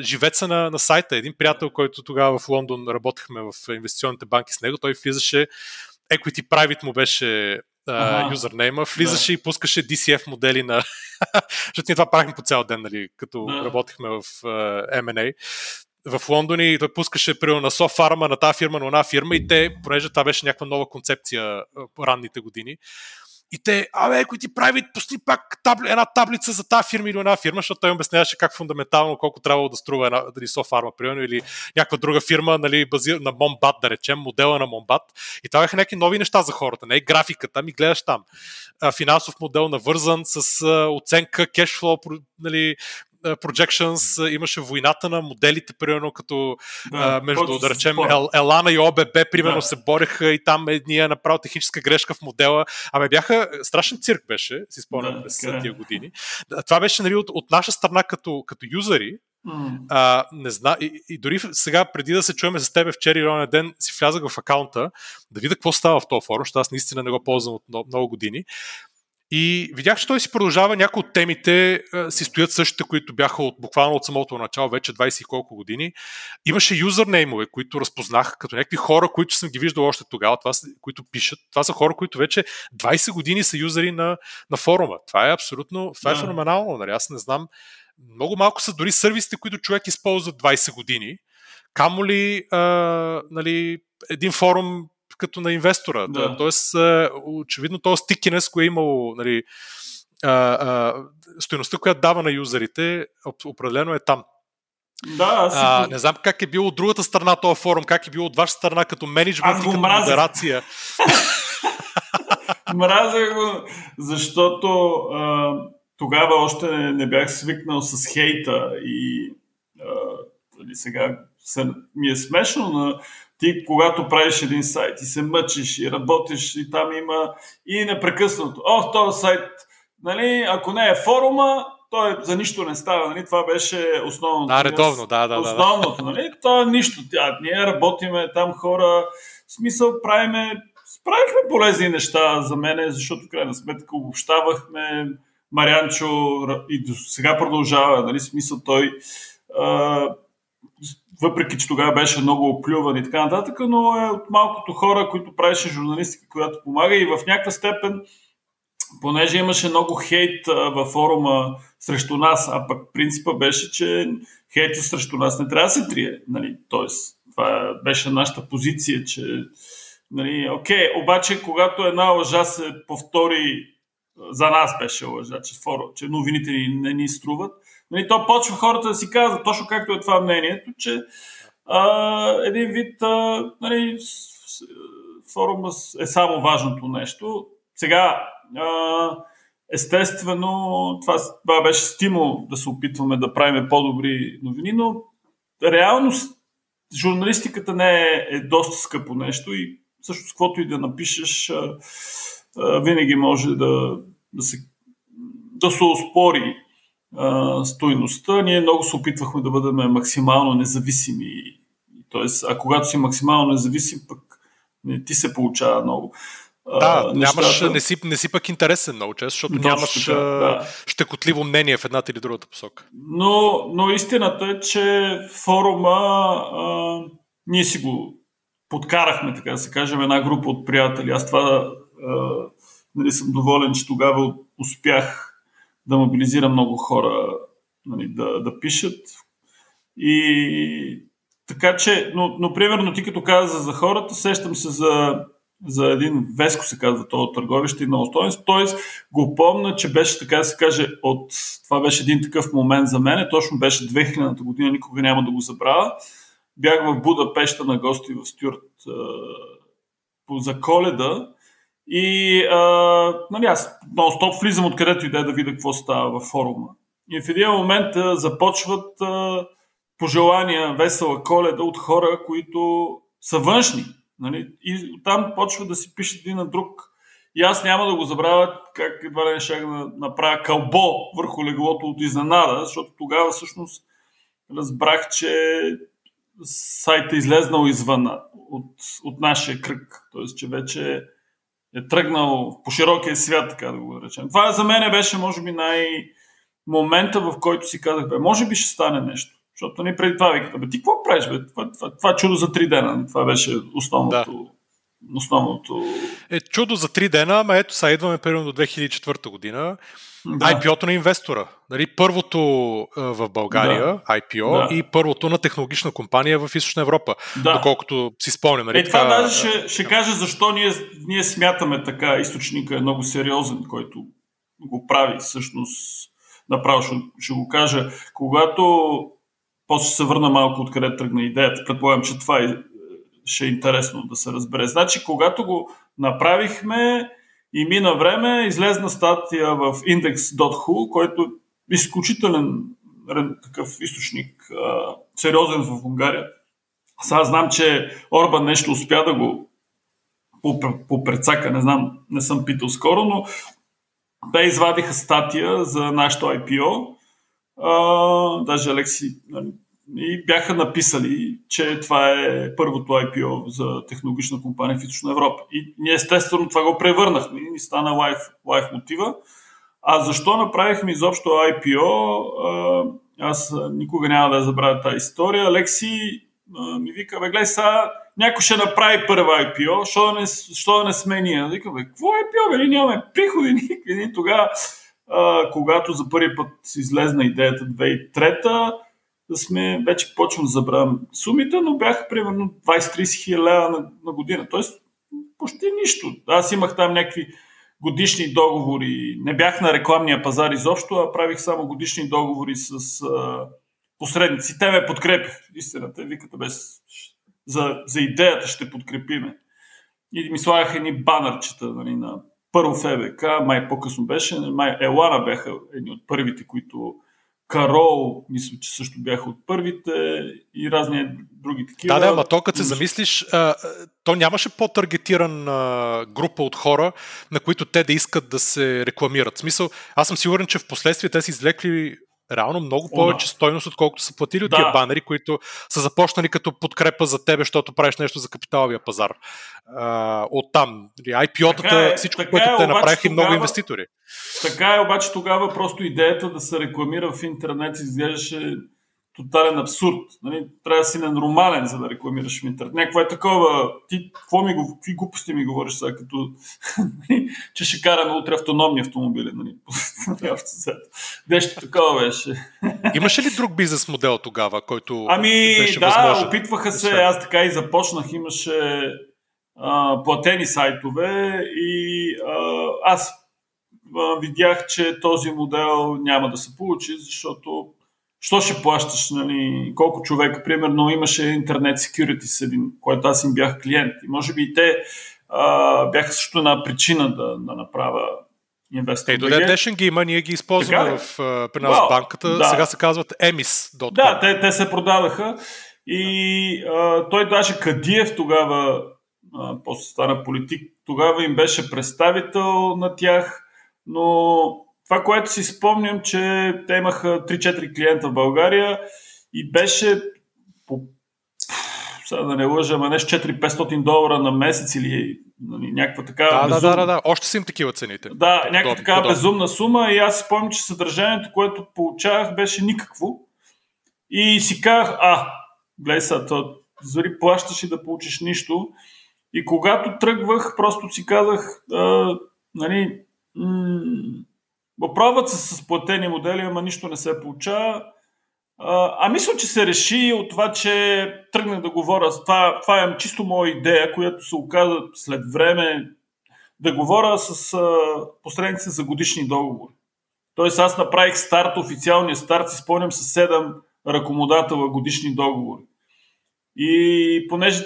живеца на сайта. Един приятел, който тогава в Лондон работехме в инвестиционните банки с него, той влизаше, Equity Private му беше юзернейма, влизаше и пускаше DCF модели на... Защото ние това правихме по цял ден, нали, като работехме в M&A. В Лондон и той пускаше примерно на SoFarma, на тази фирма, на една фирма и те, понеже това беше някаква нова концепция ранните години, И те, абе, кой ти прави, пусти пак една таблица за тази фирма или една фирма, защото той обясняваше как фундаментално колко трябвало да струва една SoFarma, примерно, или някаква друга фирма, нали, базирана на Момбат, да речем, модела на Момбат. И това бяха някакви нови неща за хората, не графиката, ми гледаш там. Финансов модел навързан с оценка, кешфлоу, нали, projections, имаше войната на моделите, примерно, като между, да речем, Елана и ОББ, примерно, се бореха и там едния направо техническа грешка в модела. Абе, бяха, страшен цирк беше, си спомням, през тия години. Това беше, нали, от наша страна като юзери. Не знам, и дори сега, преди да се чуеме с тебе вчера и ровен ден, си влязах в акаунта да видя какво става в този форум, защото аз наистина не го ползвам от много години. И видях, че той си продължава, някои от темите си стоят същите, които бяха буквално от самото начало, вече 20 и колко години. Имаше юзернеймове, които разпознах като някакви хора, които съм ги виждал още тогава, това са, които пишат. Това са хора, които вече 20 години са юзери на форума. Това е абсолютно, това е феноменално. Нали? Аз не знам. Много малко са дори сервисите, които човек използва 20 години. Камо ли нали, един форум като на инвестора. Да. Тоест, очевидно, този стикинес, кое е имало, нали, стойността, която дава на юзерите, определено е там. Да, не знам как е било от другата страна този форум, как е било от ваша страна като менеджмент и като модерация. Мразя го, защото тогава още не бях свикнал с хейта и сега ми е смешно, но ти, когато правиш един сайт и се мъчиш и работиш и там има и непрекъснато. Този сайт, нали, ако не е форума, той за нищо не става. Нали? Това беше основното. Да, редовно, да. Основното, нали? Това е нищо. Ние работиме там хора, в смисъл правихме полезни неща за мене, защото крайна сметка обобщавахме Марианчо и до сега продължава. Нали? Смисъл той... въпреки, че тогава беше много оплюван и така нататък, но е от малкото хора, които правеше журналистика, която помага и в някаква степен, понеже имаше много хейт във форума срещу нас, а пък принципа беше, че хейтът срещу нас не трябва да се трие. Нали? Тоест, това беше нашата позиция, че нали, обаче когато една лъжа се повтори, за нас беше лъжа, че новините не ни струват, нали, то почва хората да си казват, точно както е това мнението, че един вид нали, форума е само важното нещо. Сега, естествено, това беше стимул да се опитваме да правим по-добри новини, но реално журналистиката не е доста скъпо нещо и всъщност каквото и да напишеш, винаги може да се оспори стойността. Ние много се опитвахме да бъдем максимално независими. Тоест, а когато си максимално независим, пък не ти се получава много. Да, не си пък интересен много често, защото нямаш щекотливо мнение в едната или другата посока. Но истината е, че форума ние си го подкарахме, така да се кажем, една група от приятели. Аз това нали съм доволен, че тогава успях да мобилизира много хора, нали, да пишат. И така че, но примерно ти като каза за хората, сещам се за един Веско, се казва това търговище и на остойност. Той го помня, че беше, така да се каже, това беше един такъв момент за мен. Точно беше 2000-та година, никога няма да го забравя. Бях в Будапеща на гости в Стюарт за Коледа. И нали, аз нон-стоп влизам откъдето и да видя какво става във форума. И в един момент започват пожелания Весела Коледа от хора, които са външни. Нали? И там почва да си пишат един на друг. И аз няма да го забравя как едва ли не щях да направя кълбо върху леглото от изненада, защото тогава всъщност разбрах, че сайта излезнал извън от нашия кръг. Тоест, че вече е тръгнал по широкия свят, така да го наречем. Това за мен беше, може би, момента, в който си казах, може би ще стане нещо. Защото преди това викат, ти какво правиш, това чудо за 3 дена. Това беше основното. Да. основното... Е, чудо за 3 дена, ама ето сега идваме примерно до 2004 година. Да. IPO-то на инвестора. Нали, първото в България, да. IPO, да. И първото на технологична компания в Източна Европа, да. Доколкото си спомням. Нали, е, това така... даже ще кажа защо ние смятаме така. Източника е много сериозен, който го прави всъщност. Направо ще го кажа. Когато после се върна малко откъде тръгна идеята, предполагам, че това е ще е интересно да се разбере. Значи, когато го направихме и мина време, излезна статия в Index.hu, който е изключителен такъв източник, сериозен в Унгария. Сега знам, че Орбан нещо успя да го попрецака, не знам, не съм питал скоро, но те извадиха статия за нашото IPO. Даже Алекси... И бяха написали, че това е първото IPO за технологична компания в Източна Европа. И ние естествено това го превърнахме и стана лайф мотива. А защо направихме изобщо IPO? Аз никога няма да забравя тази история. Алекси ми вика, бе, гледай сега, някой ще направи първа IPO, що да не сме ние? Вика, бе, какво IPO, бе, нямаме приходи никакви. Тогава, когато за първи път излезна идеята 2003-та, да сме, вече почвам да забравям сумите, но бяха примерно 20-30 хиляди на година. Тоест, почти нищо. Аз имах там някакви годишни договори. Не бях на рекламния пазар изобщо, а правих само годишни договори с посредници. Те ме подкрепих. Истината, викате, без за идеята ще подкрепиме. И ми слагаха едни банърчета, нали, на първо ФБК, май по-късно беше, май Елана бяха едни от първите, които Карол, мисля, че също бяха от първите и разни други такива. Да, ама то като се замислиш, то нямаше по-таргетиран група от хора, на които те да искат да се рекламират. В смисъл, аз съм сигурен, че в последствие те са излекли реално много повече стойност, отколкото са платили от тия банери, които са започнали като подкрепа за тебе, защото правиш нещо за капиталовия пазар. Оттам. IPO-тата, всичко, което те направиха и много инвеститори. Така е, обаче тогава просто идеята да се рекламира в интернет изглеждаше тотален абсурд. Нали? Трябва да си ненормален, за да рекламираш в интернет. Някаква е такова, ти какви глупости ми говориш сега, като че ще караме утре автономни автомобили. Нали? Нещо такова беше. Имаше ли друг бизнес модел тогава, който беше възможен? Опитваха се, аз така и започнах. Имаше платени сайтове и аз видях, че този модел няма да се получи, защото що ще плащаш, нали, колко човека, примерно, имаше интернет security, който аз им бях клиент. И може би и те бяха също една причина да направя Investor.bg. Ей, до ден днешен ги има, ние ги използваме при нас в банката. Да. Сега се казват emis.com. Да, те се продадаха и той даже Кадиев тогава, после стана политик, тогава им беше представител на тях, но... Това, което си спомням, че те имаха 3-4 клиента в България и беше сега да не лъжа, ама нещо $400-500 на месец или някаква така безумна... Да. Още си им такива цените. Да, някаква така безумна сума и аз си спомням, че съдържанието, което получавах, беше никакво. И си казах, гледай сега, зори плащаш и да получиш нищо. И когато тръгвах, просто си казах, пробват се с платени модели, ама нищо не се получава. Мисля, че се реши от това, че тръгнах да говоря. Това е чисто моя идея, която се оказа след време да говоря с посредници за годишни договори. Тоест аз направих старт, официалния старт, си спомням с 7 ръкомодатела годишни договори. И понеже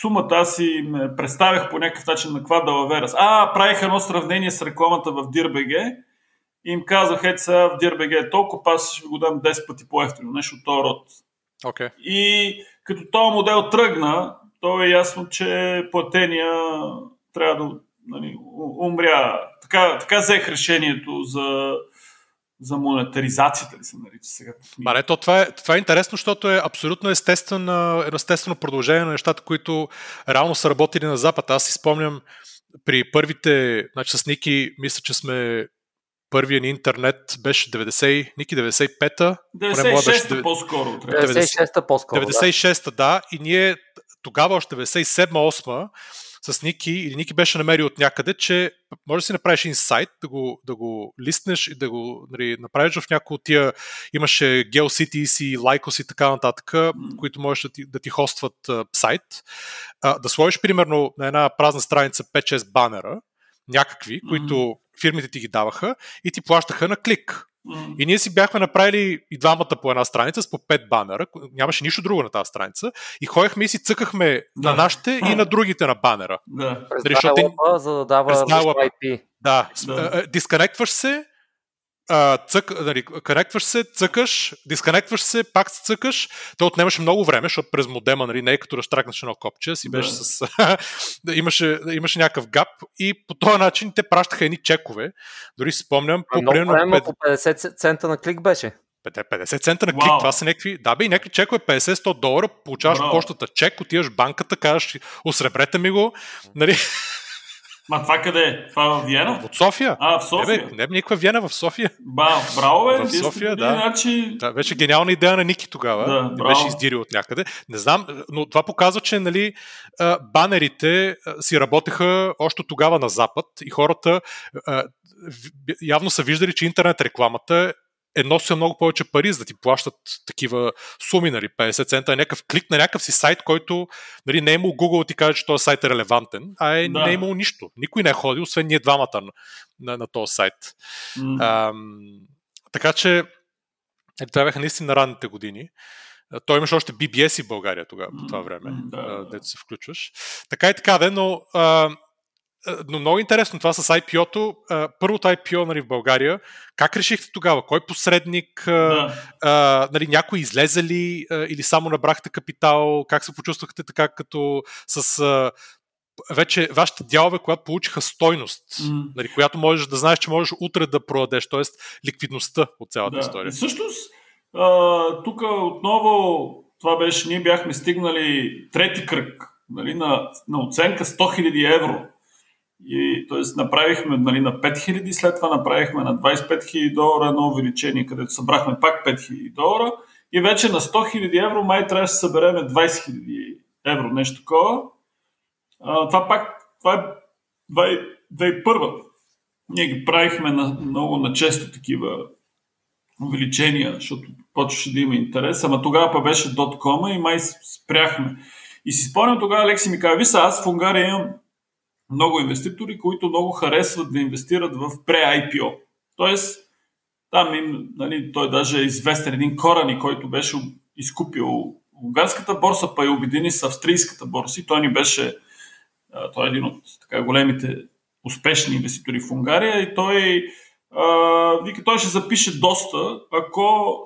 сумата аз си представях по някакъв начин на каква далавера. Правих едно сравнение с рекламата в DirBG, и им казах, ето сега в DirBG е толкова, аз ще ви го дам 10 пъти по-евтино, нещо от този род. Okay. И като този модел тръгна, то е ясно, че платения трябва да умря. Така взех решението за монетаризацията ли се нарича сега. Това е интересно, защото е абсолютно естествено продължение на нещата, които реално са работили на Запад. Аз си спомням при първите, с Ники, мисля, че сме първия ни интернет беше 95-та. 96-та по-скоро. 96-та, да. И ние тогава още 97-8 с Ники, или Ники беше намерил от някъде, че може да си направиш един сайт, да го листнеш и да го, нали, направиш в някои от тия, имаше GeoCities, Lycos и така нататък, които можеш да ти хостват сайт. Да сложиш примерно на една празна страница 5-6 банера, някакви, които фирмите ти ги даваха и ти плащаха на клик. И ние си бяхме направили и двамата по една страница с по 5 банера, нямаше нищо друго на тази страница, и ходехме и си цъкахме на нашите и на другите на банера. През лапа, за да дава IP. Да, дисконектваш се, конектваш се, цъкаш, дисконектваш се, пак се цъкаш. То отнемаше много време, защото през модема, нали, не е като разтракнеш едно копче, си беше с... имаше някакъв гап и по този начин те пращаха едни чекове. Дори си спомням... По 50 цента на клик беше. 50 цента на клик, това са някакви... Да бе, и някакви чекове, 50-100 долара, получаваш почтата чек, отиваш в банката, кажеш, осребрете ми го, нали... Ма това къде е? Това в Виена? От София. А, в София? Не бе, никаква Виена, в София. Браво бе. В София, да. Иначе... да. Беше гениална идея на Ники тогава. Да, беше издирил от някъде. Не знам, но това показва, че, нали, банерите си работеха още тогава на Запад и хората явно са виждали, че интернет рекламата е носила много повече пари, за да ти плащат такива суми, нали, 50 цента, е някакъв клик на някакъв си сайт, който, нали, не е имал Google ти каже, че този сайт е релевантен, не е имал нищо. Никой не е ходил, освен ние двамата на този сайт. Така че това бяха наистина ранните години. Той имаше още BBS и в България тогава, по това време, дето се включваш. Така и така, но много интересно това с IPO-то. Първото IPO, нали, в България, как решихте тогава? Кой посредник? Нали, някой излезе ли? Или само набрахте капитал? Как се почувствахте така, като с вече вашите дялове, когато получиха стойност, нали, която можеш да знаеш, че можеш утре да продадеш, т.е. ликвидността от цялата история? Всъщност, тук отново това беше, ние бяхме стигнали трети кръг, нали, на оценка 100 000 евро. И, т.е. направихме, нали, на 5000, след това направихме на 25 000 долара едно увеличение, където събрахме пак 5000 долара и вече на 100 000 евро май трябваше да събереме 20 000 евро, нещо такова. Това е първа. Ние ги правихме много на често такива увеличения, защото почваше да има интерес, ама тогава па беше .com и май спряхме. И си спомням тогава, Алекси ми каза, виса, аз в Унгария имам много инвеститори, които много харесват да инвестират в пре-IPO. Тоест, там им, нали, той даже е известен един Корани, който беше изкупил унгарската борса, па и обедини с австрийската борса. И той е един от така големите успешни инвеститори в Унгария и той ще запише доста, ако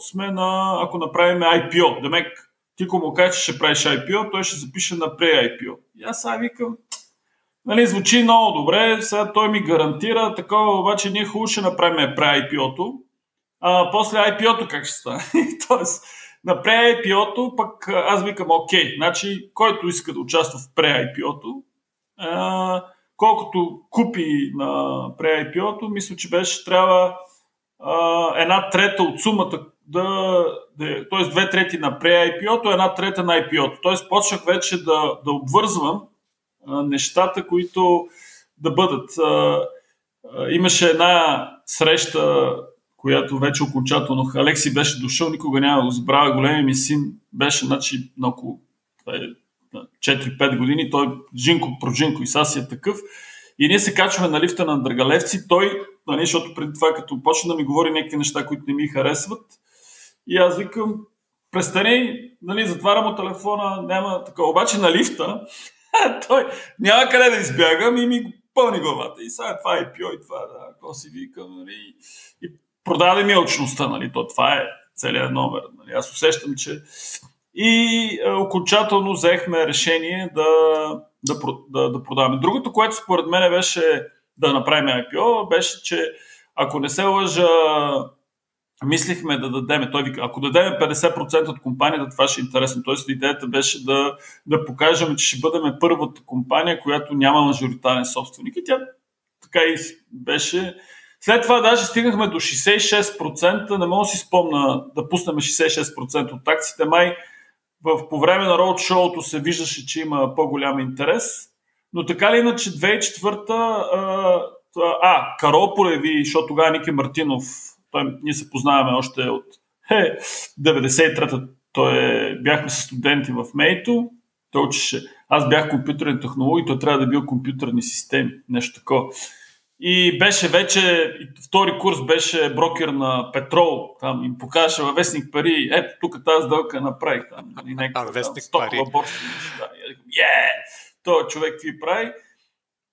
направим IPO. Демек, ти му кажеш, че ще правиш IPO, той ще запише на пре-IPO. И аз сега викам... Нали, звучи много добре, сега той ми гарантира такова, обаче ние хубаво ще направим пре-IPO-то, а после IPO-то как ще стане? Тоест, на пре-IPO-то пък аз викам, окей, значи който иска да участва в пре-IPO-то, колкото купи на пре-IPO-то, мисля, че беше трябва 1/3 от сумата, т.е. 2/3 на пре-IPO-то, 1/3 на IPO-то. Тоест, почнах вече да обвързвам нещата, които да бъдат. Имаше една среща, която вече окончателно Алекси беше дошъл, никога няма да го забравя. Големия ми син беше, значи, на около 4-5 години, той Жинко и сега си е такъв. И ние се качваме на лифта на Драгалевци, той, нали, защото преди това, като почна да ми говори някакви неща, които не ми харесват, и аз викам, престани, нали, затваря му телефона, няма така. Обаче на лифта той няма къде да избягам и ми пълни главата. И сега това е пио и това, ако си викам, нали, и продаде ми очността, нали, това е целият номер. Нали, аз усещам, че и окончателно взехме решение да продаваме. Другото, което според мен беше да направим IPO, беше, че ако не се лъжа, мислихме да дадем, той вика, ако дадем 50% от компанията, това ще е интересно. Тоест, идеята беше да покажем, че ще бъдем първата компания, която няма мажоритарен собственик. И тя така и беше. След това даже стигнахме до 66%, не мога да си спомня да пуснем 66% от акциите. Май по време на роудшоуто се виждаше, че има по-голям интерес. Но така ли иначе 2004-та Карол прояви, защото тогава Ники Мартинов, ние се познаваме още от 93-та, бяхме със студенти в Мейто, той учеше, аз бях компютърни технологии, той трябва да бил компютърни системи, нещо такова. И беше вече, втори курс беше брокер на Петрол, там им покажа във вестник пари, ето тук тази сделка направих там, и някаква стокова борса. Той човек какви прави.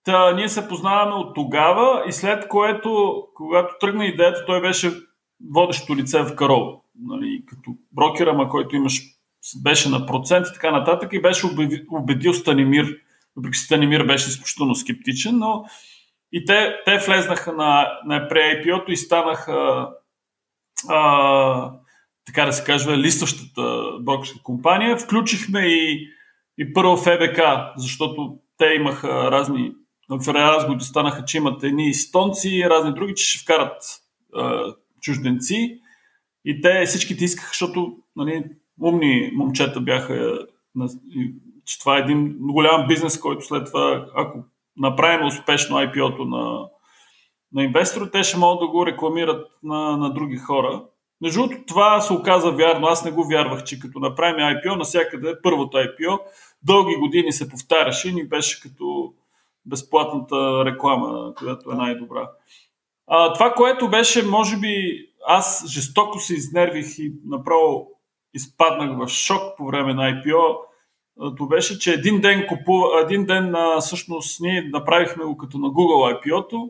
Та, ние се познаваме от тогава и след което, когато тръгна идеята, той беше водещо лице в Карол. Нали, като брокера, който беше на процент и така нататък, и беше убедил Станимир. Въпреки Станимир беше изключително скептичен, но и те влезнаха на pre-IPO-то и станаха така да се каже, листващата брокерска компания. Включихме и първо ФБК, защото те имаха разни разговори, станаха, че имат едни естонци и разни други, че ще вкарат чужденци. И те всичките искаха, защото умни момчета бяха, че това е един голям бизнес, който след това, ако направим успешно IPO-то на инвестор, те ще могат да го рекламират на други хора. Между другото, това се оказа вярно. Аз не го вярвах, че като направим IPO, навсякъде първото IPO дълги години се повтаряше и ни беше като безплатната реклама, която е най-добра. Това, което беше, може би, аз жестоко се изнервих и направо изпаднах в шок по време на IPO, то беше, че един ден всъщност ние направихме го като на Google IPO-то.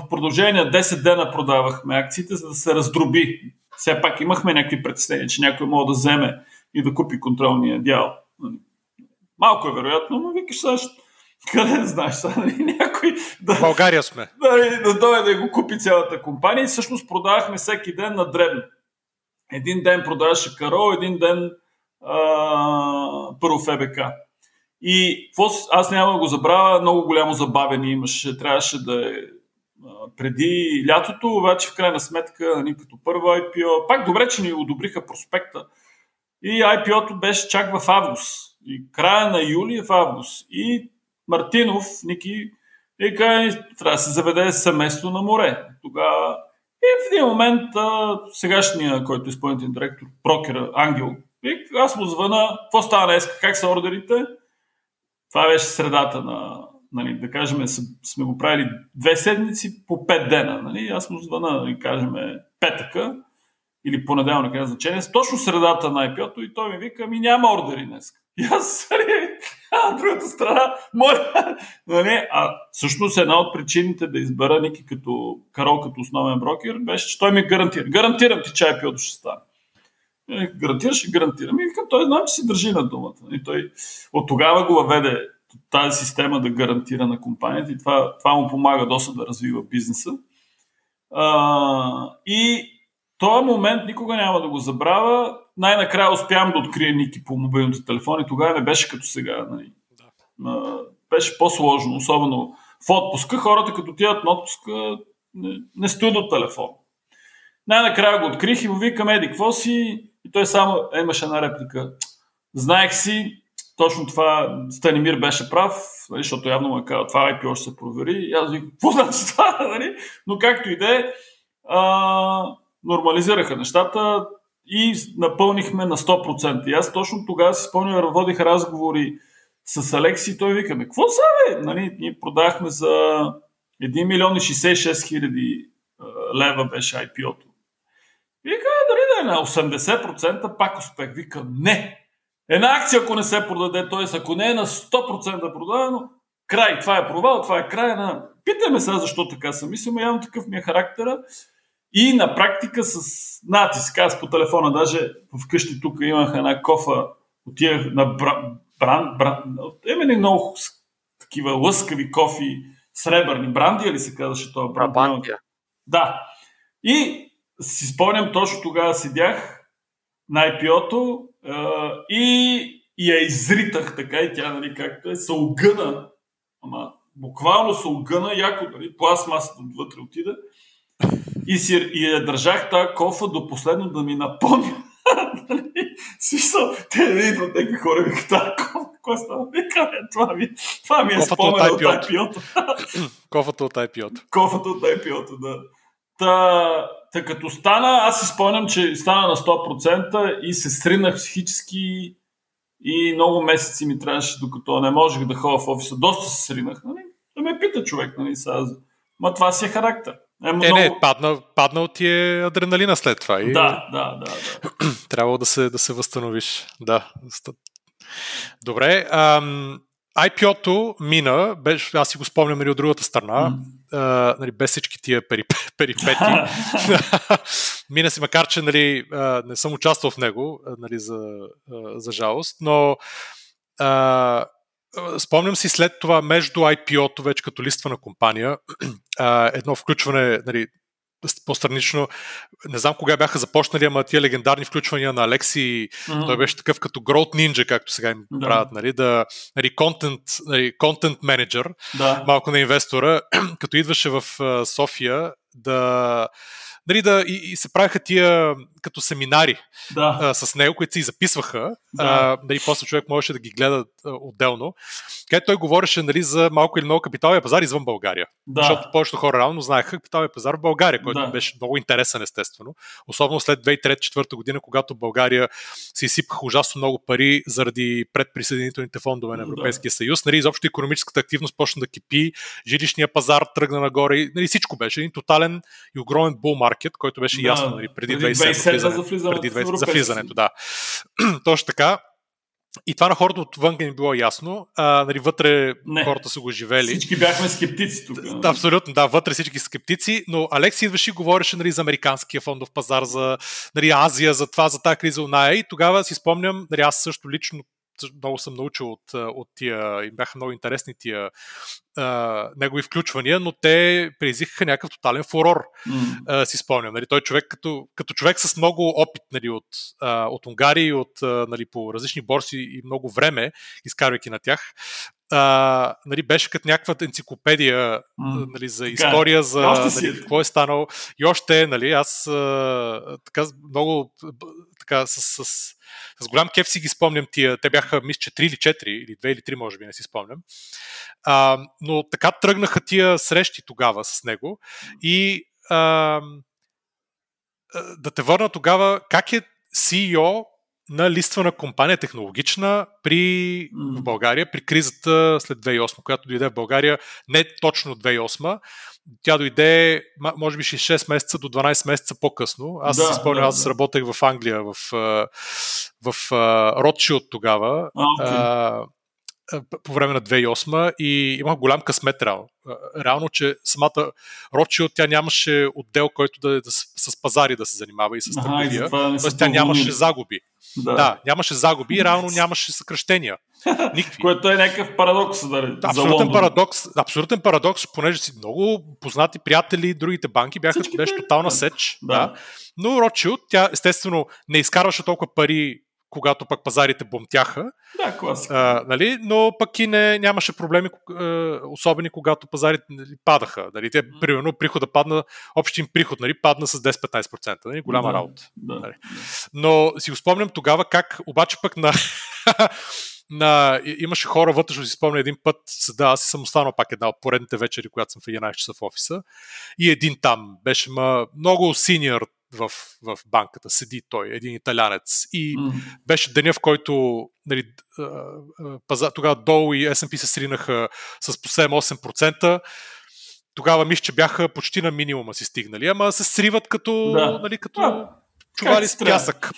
В продължение на 10 дена продавахме акциите, за да се раздроби. Все пак имахме някакви притеснения, че някой може да вземе и да купи контролния дял. Малко е вероятно, но викаш също. Къде не знаеш, някой да... България сме. Да дойде да го купи цялата компания и всъщност продавахме всеки ден на дребно. Един ден продаваше Карол, един ден първо ФБК. И аз няма да го забравя, много голямо забавяне имаше, трябваше да е преди лятото, обаче в крайна сметка, като първо IPO, пак добре, че ни одобриха проспекта. И IPO-то беше чак в август. И края на юли в август. И Мартинов, Ники, трябва да се заведе семейство на море. Тогава и в един момент сегашния, който е изпълнителен директор, брокера Ангел, аз му звъна, какво става днес, как са ордерите? Това беше средата на, да кажем, сме го правили 2 седмици по 5 дена. Аз му звъна, да кажем, петъка или понеделник, не значение, точно средата на IPO-то и той ми вика, няма ордери днес. И аз, от другата страна, всъщност една от причините да избера Ники като Карол, като основен брокер, беше, че той ми гарантира. Гарантирам ти, че IPO-то ще стане. Гарантирам. И той знам, че си държи на думата. И той от тогава го въведе тази система да гарантира на компанията и това му помага доста да развива бизнеса. И този момент никога няма да го забравя. Най-накрая успявам да открия Ники по мобилните телефони. Тогава не беше като сега. Да. Беше по-сложно, особено в отпуска. Хората като отидат на отпуска не стоят от телефон. Най-накрая го открих и му викам, еди, какво си? И той само имаше една реплика. Знаех си, точно това Станимир беше прав, защото явно му казва, това IPO ще се провери. И аз викам, какво значи това? Но както и да е, нормализираха нещата и напълнихме на 100%. И аз точно тогава си спомням, водих разговори с Алекси и той викаме, какво са бе? Ние продахме за 1 милион и 66 хиляди лева беше IPO-то. Вика, дали да е на 80% пак успех. Вика, не! Една акция, ако не се продаде, т.е. ако не е на 100% продадено, край, това е провал, това е край на... Питаме сега защо така съм. Мислим, явно такъв ми е характера. И на практика с натиск. Аз по телефона, даже вкъщи тук имах една кофа, отивах на бранд. Имени много такива лъскави кофи, сребърни бранди, или се казваше това бранд? Да. И си спомням, точно тогава седях на IPO-то и я изритах така и тя, както е, се огъна. Ама буквално се огъна, яко, пластмасата отвътре отида. И я държах тази кофа до последно да ми напомня. Те не идват някакви хора, тази кофа, Коста, това ми е спомен от IPO-то. Кофата от IPO-то. Кофата от IPO-то, да. Та като стана, аз си спомням, че стана на 100% и се сринах психически и много месеци ми трябваше, докато не можех да ходя в офиса. Доста се сринах, нали? Да ме пита човек, нали? Ма това си е характер. Паднал ти е адреналина след това. И... Да. Трябва да се възстановиш. Да. Добре. IPO-то мина, аз си го спомням и от другата страна, нали, без всички тия перипети. Мина си, макар че нали, не съм участвал в него, нали, за жалост, но спомням си след това между IPO-то, вече като листвана компания, едно включване, нали, по-странично, не знам кога бяха започнали, ама тия легендарни включвания на Алекси, той беше такъв като Growth Ninja, както сега им правят, нали, контент менеджер, малко на инвестора, като идваше в София и се правиха тия като семинари с него, които се и записваха. Нали, после човек можеше да ги гледа отделно. Където той говореше, нали, за малко или много капиталния пазар извън България. Защото повечето хора реално знаеха капиталния пазар в България, който беше много интересен, естествено. Особено след 2003-2004 година, когато България се изсипаха ужасно много пари заради предприсъединителните фондове на Европейския съюз. Нали, изобщо икономическата активност почна да кипи, жилищния пазар тръгна нагоре. Нали, всичко беше един тотален и огромен булмаркет, който беше ясно, нали, преди 20 за влизането. Да. Точно така. И това на хората отвън не било ясно. Нали, вътре хората са го живели. Всички бяхме скептици тук. Да, абсолютно, да, вътре всички скептици, но Алекси идваше и говореше, нали, за американския фондов пазар, за, нали, Азия, за това, за тази криза оная. И тогава си спомням, нали, аз също лично много съм научил от тия, им бяха много интересни тия негови включвания, но те предизвикаха някакъв тотален фурор, си спомням. Нали, той човек като човек с много опит, нали, от Унгария и от, нали, по различни борси и много време, изкарвайки на тях, нали, беше като някаква енциклопедия, нали, за история, за, нали, какво е станало. И още, нали, аз така много така с голям кеф си ги спомням тия. Те бяха, мисля, че 3 или 4, или 2 или 3, може би, не си спомням. Но така тръгнаха тия срещи тогава с него. И да те върна тогава, как е CEO на листвана компания технологична в България при кризата след 2008, която дойде в България не точно 2008, тя дойде може би 6 месеца до 12 месеца по-късно. Аз си спомням, аз работех в Англия в Ротшилд тогава, по време на 2008 и имах голям късмет реално. Реално, че самата Ротшилд, тя нямаше отдел, който да с пазари да се занимава и с търговия. Тоест тя нямаше загуби. Да, нямаше загуби и реално нямаше съкращения. Никакви. Което е някакъв парадокс. Абсолютен парадокс, понеже си много познати приятели, другите банки бяха тотална сеч. Да. Но Ротшилд, тя естествено не изкарваше толкова пари, когато пък пазарите бомтяха. Да, класика. Нали? Но пък и нямаше проблеми, особени когато пазарите, нали, падаха. Нали? Те, примерно, прихода падна, общия приход, нали, падна с 10-15%. Нали? Голяма работа. Нали? Но си го спомням тогава как, обаче пък имаше хора вътрешно, си спомня един път, аз си съм останал пак една от поредните вечери, когато съм в 11 часа в офиса. И един там беше много синьор в банката, седи той, един италянец. И беше деня, в който, нали, тогава долу и S&P се сринаха с по 7-8%. Тогава мисля, че бяха почти на минимума си стигнали, ама се сриват като, нали, като чували с пясък.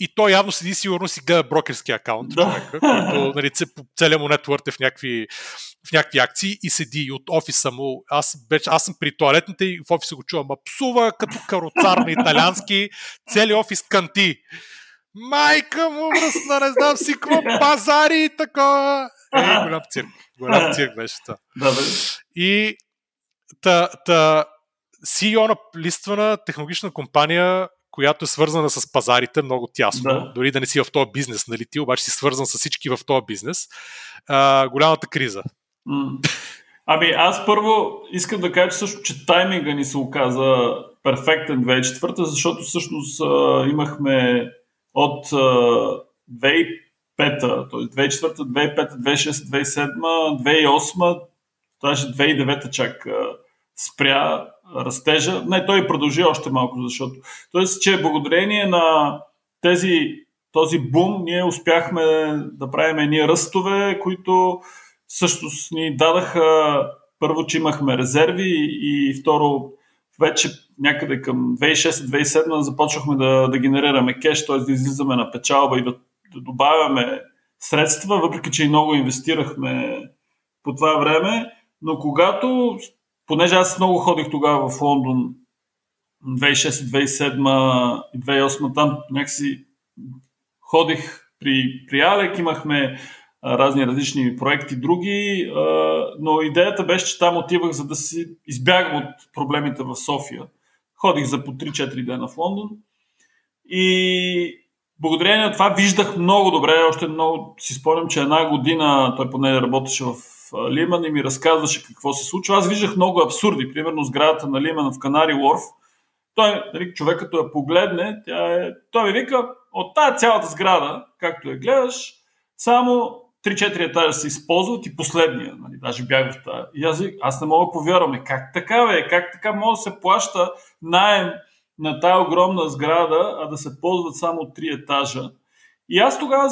И той явно седи, сигурно си гледа брокерски акаунт, човека, който, нали, целият му нетворк е в някакви акции и седи от офиса му. Аз съм при тоалетните и в офиса го чувам. Псува като кароцар на италиански. Цели офис канти. Майка му мръсна, не знам си какво, пазари и такова. Голям цирк. Голям цирк беше това. И CEO на листвана технологична компания, която е свързана с пазарите много тясно. Дори да не си в този бизнес, нали, ти обаче си свързан с всички в този бизнес. Голямата криза. Ами аз първо искам да кажа също, че тайминга ни се оказа перфектен 2004, защото всъщност имахме от 2005 2005-та, т.е. 2004-та, 2005-та, 2006-та, 2007-та, 2008-та, даже 2009-та чак спря растежа. Не, той продължи още малко, защото... Тоест, че благодарение на този бум, ние успяхме да правим едни ръстове, които всъщност ни дадаха първо, че имахме резерви и второ, вече някъде към 2006-2007 започвахме да генерираме кеш, т.е. да излизаме на печалба и да добавяме средства, въпреки че и много инвестирахме по това време, но когато, понеже аз много ходих тогава в Лондон 2006-2007 и 2008, там някакси ходих при Алек, имахме различни проекти, други, но идеята беше, че там отивах, за да си избягам от проблемите в София. Ходих за по 3-4 дена в Лондон и благодарение на това виждах много добре, още много си спомням, че една година той поне работеше в Лиман и ми разказваше какво се случва. Аз виждах много абсурди, примерно сградата на Лиман в Канари Уорф. Той, човек като я погледне, той ми вика, от тая цялата сграда, както я гледаш, само 3-4 етажа се използват и последния, даже бях в тази. И аз не мога да повярвам, как така може да се плаща наем на тая огромна сграда, а да се ползват само 3 етажа. И аз тогава,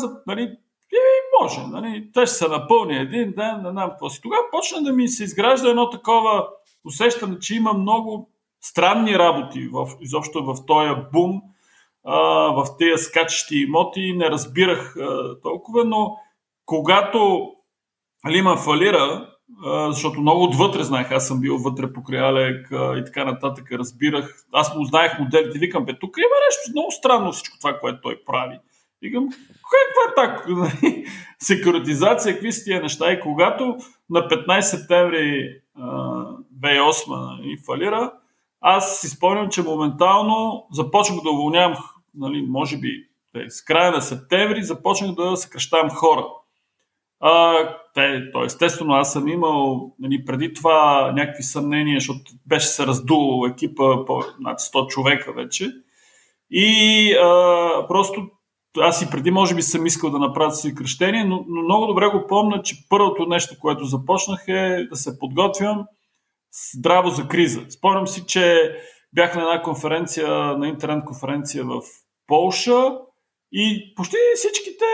те ще се напълни един ден, не знам какво си. Тогава почна да ми се изгражда едно такова усещане, че има много странни работи изобщо в този бум, в тези скачащи имоти, не разбирах толкова, но когато Лиман фалира, защото много отвътре знаех, аз съм бил вътре покрай Алек и така нататък, разбирах, аз му знаех моделите, викам, тук има нещо много странно всичко това, което той прави. Викам, каква е така секюритизация, какви са тия неща? И когато на 15 септември 2008 фалира, аз си спомням, че моментално започнах да уволнявам, може би с края на септември, започнах да съкращавам хора. Естествено, аз съм имал преди това някакви съмнения, защото беше се раздувал екипа по над 100 човека вече. И просто аз и преди може би съм искал да направя съкращение, но много добре го помня, че първото нещо, което започнах е да се подготвям здраво за криза. Спомням си, че бях на една конференция, на интернет конференция в Полша и почти всичките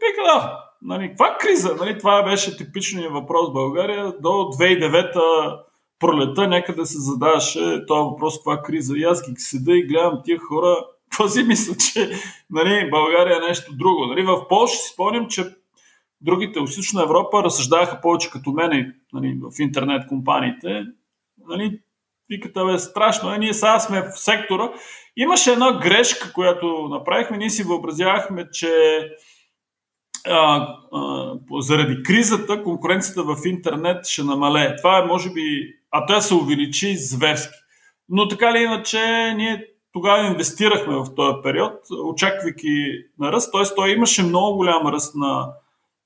пикаха, каква криза? Това беше типичният въпрос в България. До 2009 пролета някъде се задаваше този въпрос, каква криза. И аз ги седа и гледам тия хора, какво си мисля, че България е нещо друго. В Полша си спомням, че другите от Източна Европа разсъждаваха повече като мен в интернет компаниите. Викате, бе, страшно. Ние сега сме в сектора. Имаше една грешка, която направихме. Ние си въобразявахме, че заради кризата конкуренцията в интернет ще намалее. Това е, може би... А тя се увеличи зверски. Но така ли иначе, ние тогава инвестирахме в този период, очаквайки на ръст. Т.е. той имаше много голям ръст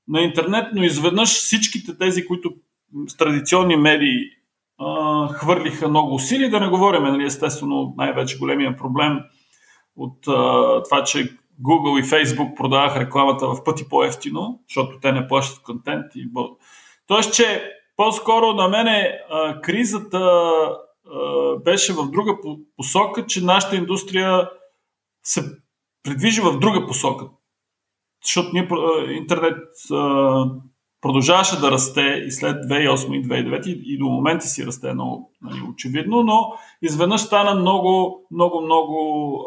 на интернет, но изведнъж всичките тези, които с традиционни медии хвърлиха много усилия, да не говорим, естествено най-вече големия проблем от това, че Google и Facebook продаваха рекламата в пъти по-ефтино, защото те не плащат контент. Тоест, че по-скоро на мене кризата беше в друга посока, че нашата индустрия се придвижи в друга посока. Защото интернет продължаваше да расте и след 2008 и 2009 и до момента си расте много очевидно, но изведнъж стана много, много, много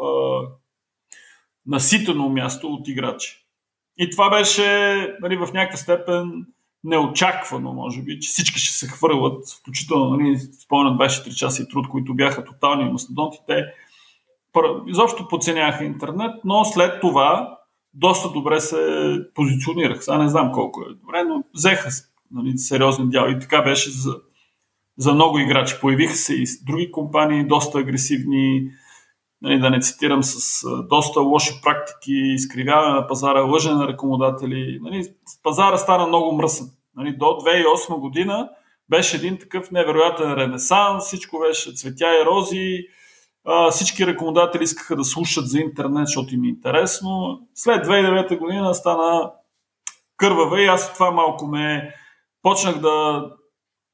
наситено място от играчи. И това беше в някаква степен неочаквано, може би, че всички ще се хвърлят, включително спомнят 24 часа и труд, които бяха тотални мастодонти. Те изобщо подценяваха интернет, но след това доста добре се позиционирах. Сега не знам колко е добре, но взеха сериозни дял. И така беше за много играчи. Появиха се и други компании, доста агресивни, да не цитирам, с доста лоши практики, изкривяване на пазара, лъжене на рекламодатели. Пазара стана много мръсен. До 2008 година беше един такъв невероятен ренесанс, всичко беше цветя и рози. Всички рекламодатели искаха да слушат за интернет, защото им е интересно. След 2009 година стана кървава и аз това малко ме почнах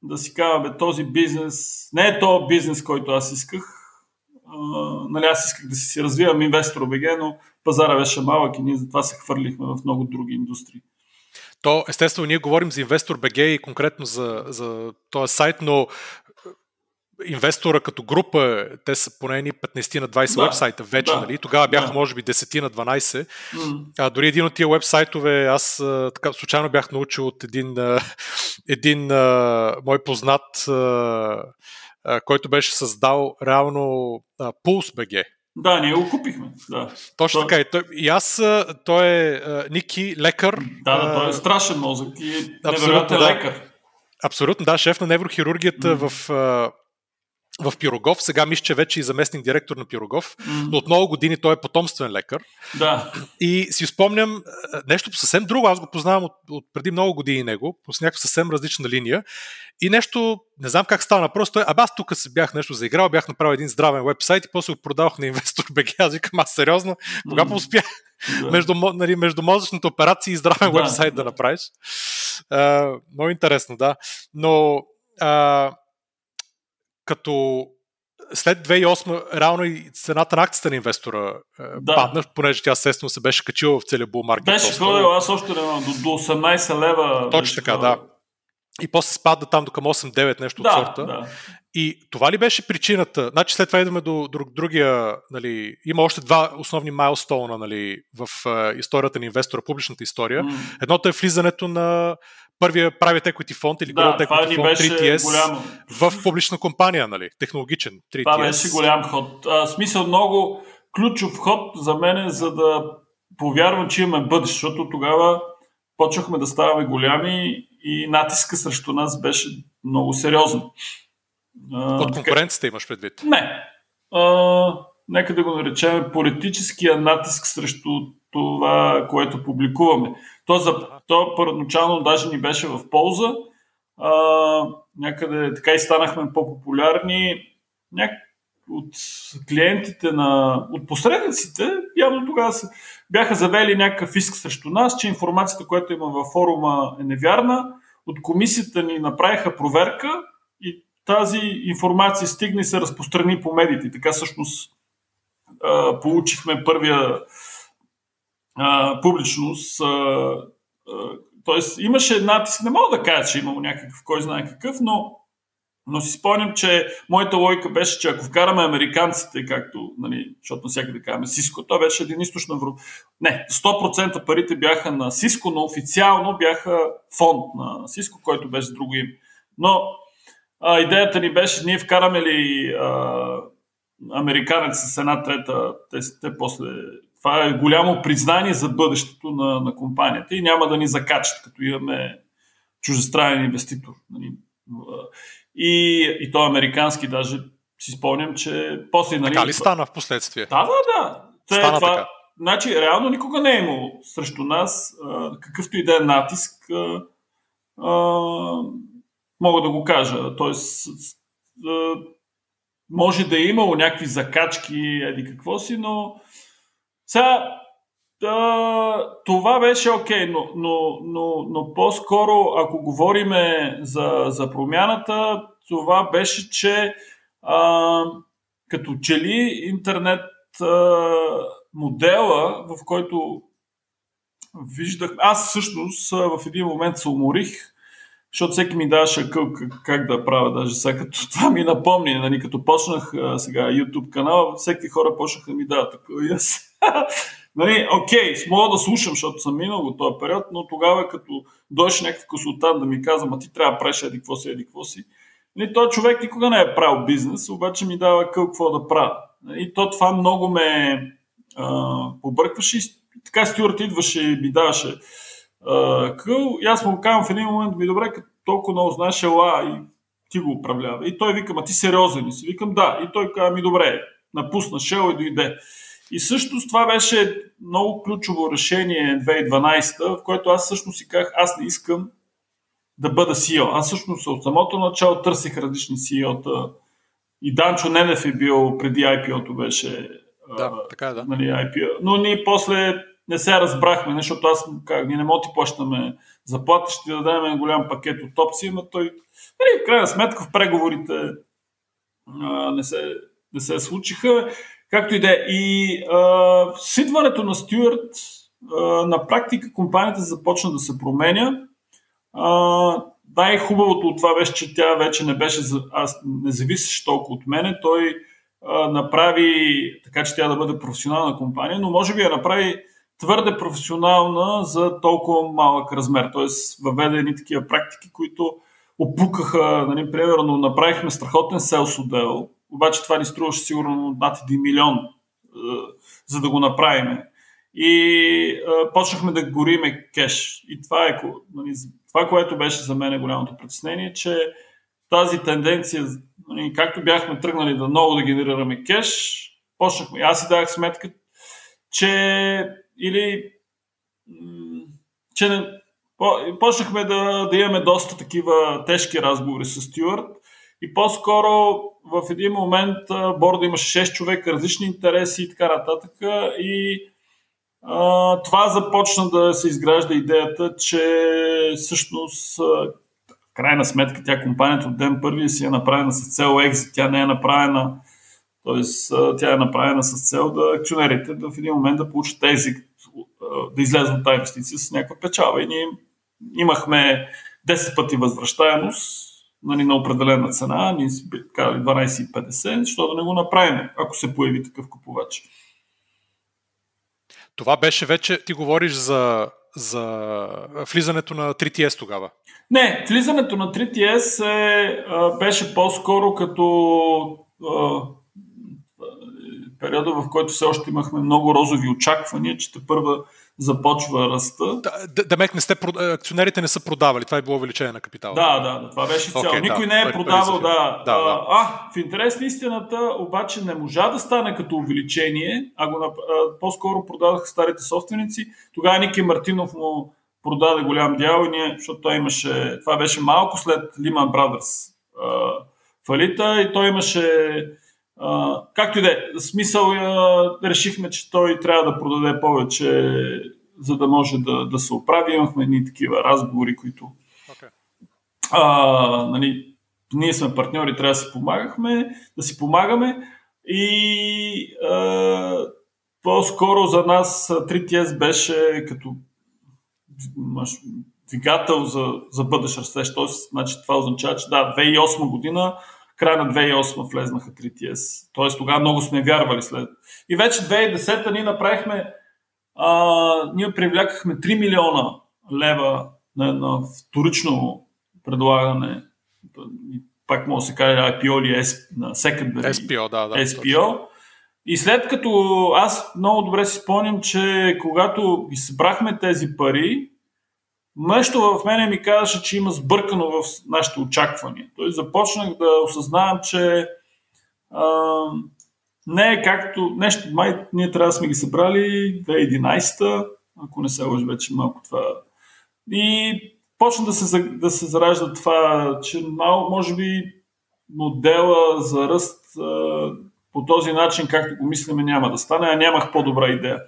да си кажа, бе, този бизнес не е този бизнес, който аз исках. Нали, аз исках да си развивам Investor.bg, но пазара беше малък и ние затова се хвърлихме в много други индустрии. То, естествено, ние говорим за Investor.bg и конкретно за този сайт, но инвестора като група, те са поне 15 на 20 уебсайта вече, нали? Тогава бяха може би 10 на 12. Дори един от тия уебсайтове, аз така случайно бях научил от един мой познат, който беше създал реално Pulse.bg. Да, ние го купихме. Да. Точно така. И аз, той е Ники, лекар. Да, той е страшен мозък и невероятен лекар. Абсолютно, да, шеф на неврохирургията в Пирогов. Сега мисля, че вече и заместник директор на Пирогов, но от много години той е потомствен лекар. Да. И си спомням нещо съвсем друго. Аз го познавам от преди много години него, по някаква съвсем различна линия. И нещо, не знам как стана, просто аз тук се бях нещо заиграл, бях направил един здравен вебсайт и после го продавах на Investor.bg. Аз викам, аз сериозно, кога успях между мозъчната операция и здравен вебсайт да направиш. Много интересно, да. Но като след 2008 реално и цената на акцията на инвестора падна, понеже тя естествено се беше качила в целия bull market. Беше ходила, аз още не имам, до 18 лева. Точно така, да. И после спадна там до към 8-9 нещо от сорта. Да. И това ли беше причината? Значи след това идваме до другия, нали, има още два основни майлстоуна, нали, в историята на инвестора, публичната история. Едното е влизането на първия private equity фонд или growth equity фонд 3TS в публична компания, нали, технологичен 3TS. Това беше голям ход. Смисъл много ключов ход за мен, за да повярвам, че имаме бъдеще, защото тогава почнахме да ставаме голями и натиска срещу нас беше много сериозно. От конкуренцията имаш предвид? Не. Нека да го наречем политическия натиск срещу това, което публикуваме. То първоначално даже ни беше в полза. Някъде така и станахме по-популярни. От клиентите от посредниците, явно тогава бяха завели някакъв иск срещу нас, че информацията, която има във форума, е невярна. От комисията ни направиха проверка и тази информация стигна и се разпространи по медиите. Така всъщност получихме първия публичност. Тоест имаше натиск, не мога да кажа, че имало някакъв, кой знае какъв, но си спомням, че моята логика беше, че ако вкараме американците, както, нали, защото навсякъде казваме Cisco, то беше един източна Европа. Не, 100% парите бяха на Cisco, но официално бяха фонд на Cisco, който беше друго име. Но идеята ни беше, ние вкараме ли американец с една трета, те после... Това е голямо признание за бъдещето на компанията и няма да ни закачат, като имаме чуждестранен инвеститор. Нали? И той американски, даже си спомням, че после... Нали, така ли стана в последствие? Да. Стана това, така. Значи, реално никога не е имало срещу нас какъвто и да е натиск. Мога да го кажа. Тоест, може да е имало някакви закачки, еди какво си, но... Сега, това беше окей, но по-скоро, ако говориме за промяната, това беше, че като че ли интернет модела, в който виждах... Аз всъщност в един момент се уморих, защото всеки ми даваше как да правя, даже сега като това ми напомни, нали, като почнах сега YouTube канала, всеки хора почнаха да ми дават такова и аз... Нали, окей, мога да слушам, защото съм минал от този период, но тогава като дойше някакъв консултант да ми казва, а ти трябва да правиш еди какво си. Нали, той човек никога не е правил бизнес, обаче ми дава какво да правя. Нали, това много ме побъркваше и така Стюарт идваше и ми даваше къл. И аз му казвам в един момент, ми добре, като толкова много знаеш, и ти го управлява. И той викам, а ти сериозен ли си? Викам да. И той казва, ми добре, напусна шел и дойде. И всъщност това беше много ключово решение 2012, в което аз всъщност си казах, аз не искам да бъда CEO. Аз всъщност от самото начало търсих различни CEO-та. И Данчо Ненев е бил преди IPO-то беше. Да, така е, да. Нали, IPO. Но ние после не се разбрахме, защото аз ние не мога да ти плащаме заплата, ще ти дадем голям пакет от опции, но той в крайна сметка в преговорите не се случиха. Както и да е. И с идването на Стюарт на практика компанията започна да се променя. Най-хубавото от това беше, че тя вече не беше, аз не зависеше толкова от мене. Той направи така, че тя да бъде професионална компания, но може би я направи твърде професионална за толкова малък размер. Тоест въведе едни такива практики, които опукаха, нали, примерно направихме страхотен селс отдел, обаче това ни струваше сигурно над 1 милион, за да го направим. И почнахме да гориме кеш. И това е, нали, това, което беше за мен голямото притеснение, че тази тенденция, нали, както бяхме тръгнали да много да генерираме кеш, почнахме. Аз си дадах сметка, че почнахме да имаме доста такива тежки разговори с Стюарт и по-скоро в един момент борда имаше 6 човека, различни интереси и така нататък, и това започна да се изгражда идеята, че всъщност в крайна сметка тя компанията от ден първи си е направена с цел екзит, тя не е направена, т.е. тя е направена с цел да акционерите да в един момент да получат екзит, да излезе от тази инвестиция с някаква печалба. И ние имахме 10 пъти възвръщаемост, нали, на определена цена, ние си казали 12,50, защото да не го направим, ако се появи такъв купувач. Това беше вече, ти говориш за влизането на 3TS тогава. Не, влизането на 3TS беше по-скоро като периода, в който все още имахме много розови очаквания, че тепърва започва ръста. Демек, акционерите не са продавали, това е било увеличение на капитала. Да, това беше цяло. Okay, никой не е продавал. Да. В интерес на истината, обаче не можа да стане като увеличение, по-скоро продаваха старите собственици. Тогава Ники Мартинов му продаде голям дял, защото той имаше, това беше малко след Лиман Брадърс фалита, и той имаше както и да е, смисъл, решихме, че той трябва да продаде повече, за да може да се оправи. Имахме едни такива разговори, които нали, ние сме партньори, трябва да си помагахме, да си помагаме, и по-скоро за нас 3TS беше като двигател за бъдещ растеж. Тоест, значи, това означава, че 2008 година, край на 2008 влезнаха 3TS. Тоест тогава много сме вярвали след. И вече 2010-та ние направихме, ние привлякахме 3 милиона лева на вторично предлагане. Пак може да се каже IPO или на secondary. SPO, да. SPO. И след като аз много добре си спомням, че когато избрахме тези пари, нещо в мене ми казаше, че има сбъркано в нашите очаквания. Тоест започнах да осъзнавам, че не е както нещо, май ние трябва да сме ги събрали 2011-та, ако не се лъжа вече малко това. И почна да се заражда това, че може би модела за ръст по този начин, както го мислиме, няма да стане, а нямах по-добра идея.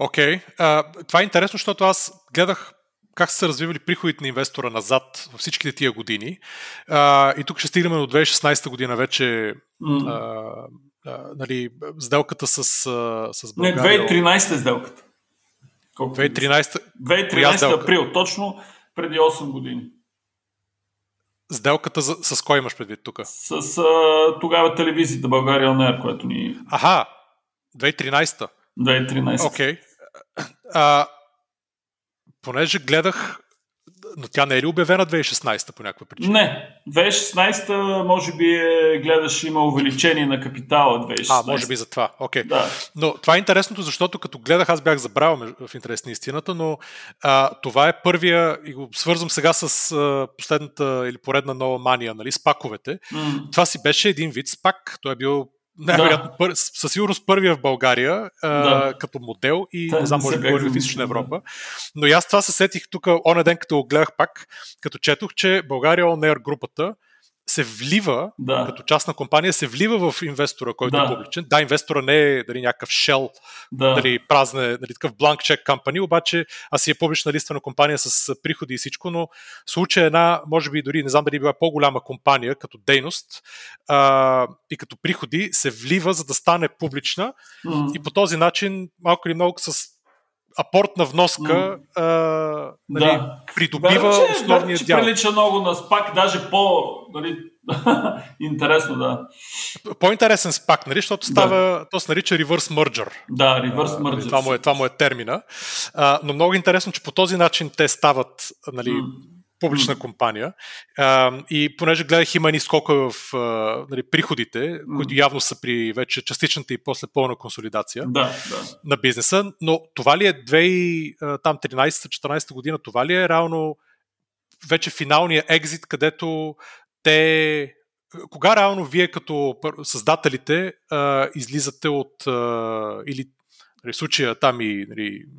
Окей. Това е интересно, защото аз гледах как са развивали приходите на инвестора назад във всичките тия години. И тук ще стигнем до 2016 година вече, нали, сделката с България. Не, 2013 сделката. 2013 април, точно преди 8 години. Сделката с кой имаш предвид тук? С тогава телевизията България ОНР, която ни... Аха, 2013-та. 2013. Окей. Понеже гледах, но тя не е ли обявена 2016-та по някаква причина? Не. 2016-та може би гледаш, има увеличение на капитала 2016. Може би за това. Окей. Да. Но това е интересното, защото като гледах, аз бях забравил в интерес на истината, но това е първия, и го свързвам сега с последната или поредна нова мания, нали, с паковете. Това си беше един вид спак. Той е бил най-вероятно, със сигурност първия в България, като модел, и не знам, може би в Източна Европа. Но и аз това се сетих тук, оня ден, като го гледах пак, като четох, че България On Air групата се влива, да, като частна компания, се влива в инвестора, който да, е публичен. Да, инвестора не е дали някакъв shell, да, дали празне, дали такъв blank check company, обаче аз си е публична листвена компания с приходи и всичко, но в случая една, може би дори, не знам дали била по-голяма компания, като дейност и като приходи, се влива, за да стане публична, и по този начин, малко или много с апортна вноска нали, да, придобива основния дял. Прилича много на SPAC, даже по-интересно, да. По-интересен SPAC, нали, защото става, да, то се нарича reverse merger. Да, reverse merger. Това му е термина. Но много интересно, че по този начин те стават, нали, публична компания. И понеже гледах, има ни скока в нали, приходите, които явно са при вече частичната и после пълна консолидация на бизнеса. Но това ли е 2013-2014 година, това ли е реално вече финалния екзит, където те... Кога реално вие като създателите излизате от... или в случая там и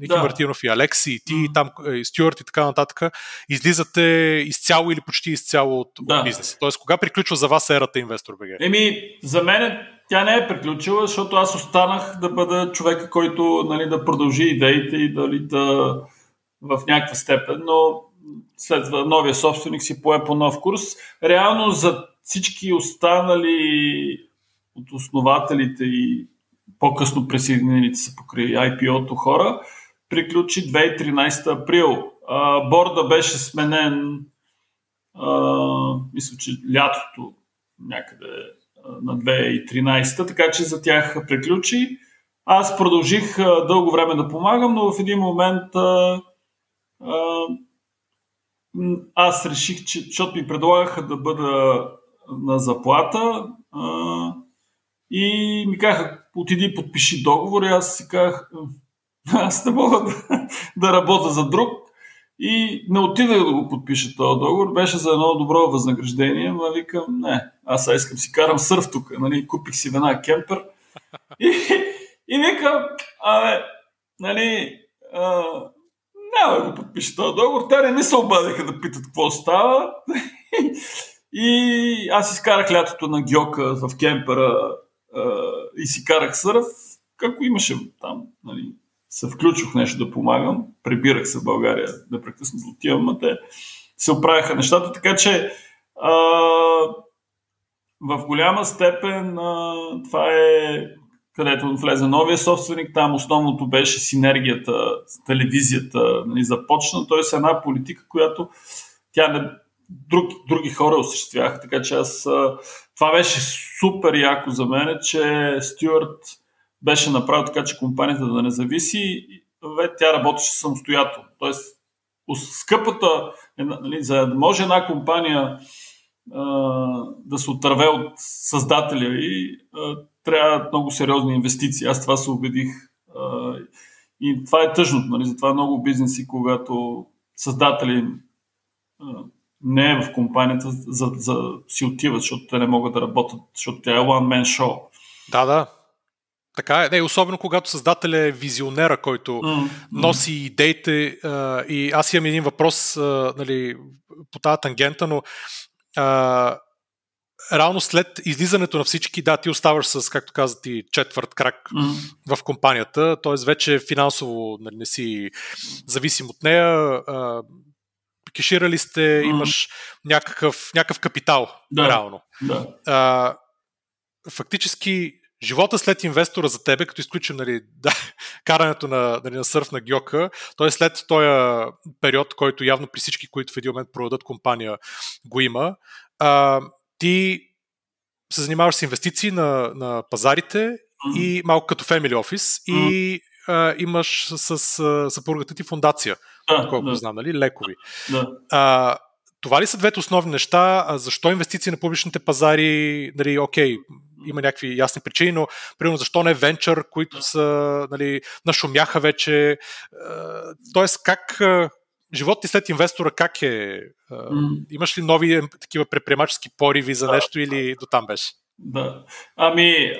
Ники Мартинов и Алекси и ти, и там и Стюарт и така нататък, излизате изцяло или почти изцяло от, от бизнеса. Тоест, кога приключва за вас ерата Investor.bg? Еми, за мен тя не е приключила, защото аз останах да бъда човека, който, нали, да продължи идеите и да в някаква степен, но след новия собственик си пое по нов курс. Реално за всички останали от основателите и по-късно присъединените се покрай IPO-то хора, приключи 2013 април. Борда беше сменен, мисля, че лятото някъде на 2013, така че за тях приключи. Аз продължих дълго време да помагам, но в един момент аз реших, че, защото ми предлагаха да бъда на заплата, и ми казаха, отиди подпиши договор, и аз си казах, аз не мога да работя за друг, и не отидах да го подпиша този договор, беше за едно добро възнаграждение, но викам, не, аз искам си карам сърф тук, нали, купих си Вена кемпер и викам, абе, нали, няма да го подпиша този договор, те не ми се обадиха да питат какво става, и аз изкарах лятото на Гьока в кемпера, и си карах сърф, како имаше там, нали, се включвах нещо да помагам, прибирах се в България непрекъснато да отивам, а те се оправяха нещата, така че в голяма степен това е където влезе новия собственик, там основното беше синергията с телевизията, нали, започна, т.е. една политика, която тя не други хора осъществяваха, така че аз това беше супер яко за мен, че Стюарт беше направил така, че компанията да не зависи, тя работеше самостоятелно. Тоест, скъпата, нали, за да може една компания да се отърве от създателя и трябва много сериозни инвестиции. Аз това се убедих. И това е тъжното, нали, затова много бизнеси, когато създатели не е в компанията, за си отиват, защото те не могат да работят, защото тя е one-man show. Да, да. Така е. Не, особено когато създателя е визионера, който носи идеите. И аз имам един въпрос, нали, по тази тангента, но реално след излизането на всички, да, ти оставаш с, както каза ти, четвърт крак в компанията, т.е. вече финансово, нали, не си зависим от нея, кеширали сте, имаш някакъв капитал, реално. Да. Фактически, живота след инвестора за тебе, като изключим, нали, карането на, нали, на сърф на Гьока, т.е. след този период, който явно при всички, които в един момент продадат компания, го има, ти се занимаваш с инвестиции на пазарите и малко като family office и имаш с съпругата ти фондация, колко знам, нали, лекови. Да. Това ли са двете основни неща? Защо инвестиции на публичните пазари? Нали, окей, има някакви ясни причини, но примерно защо не венчър, които са, нали, нашумяха вече? Тоест, как живот ти след инвестора, как е? Имаш ли нови такива предприемачески пориви за нещо или до там беше? Да. Ами,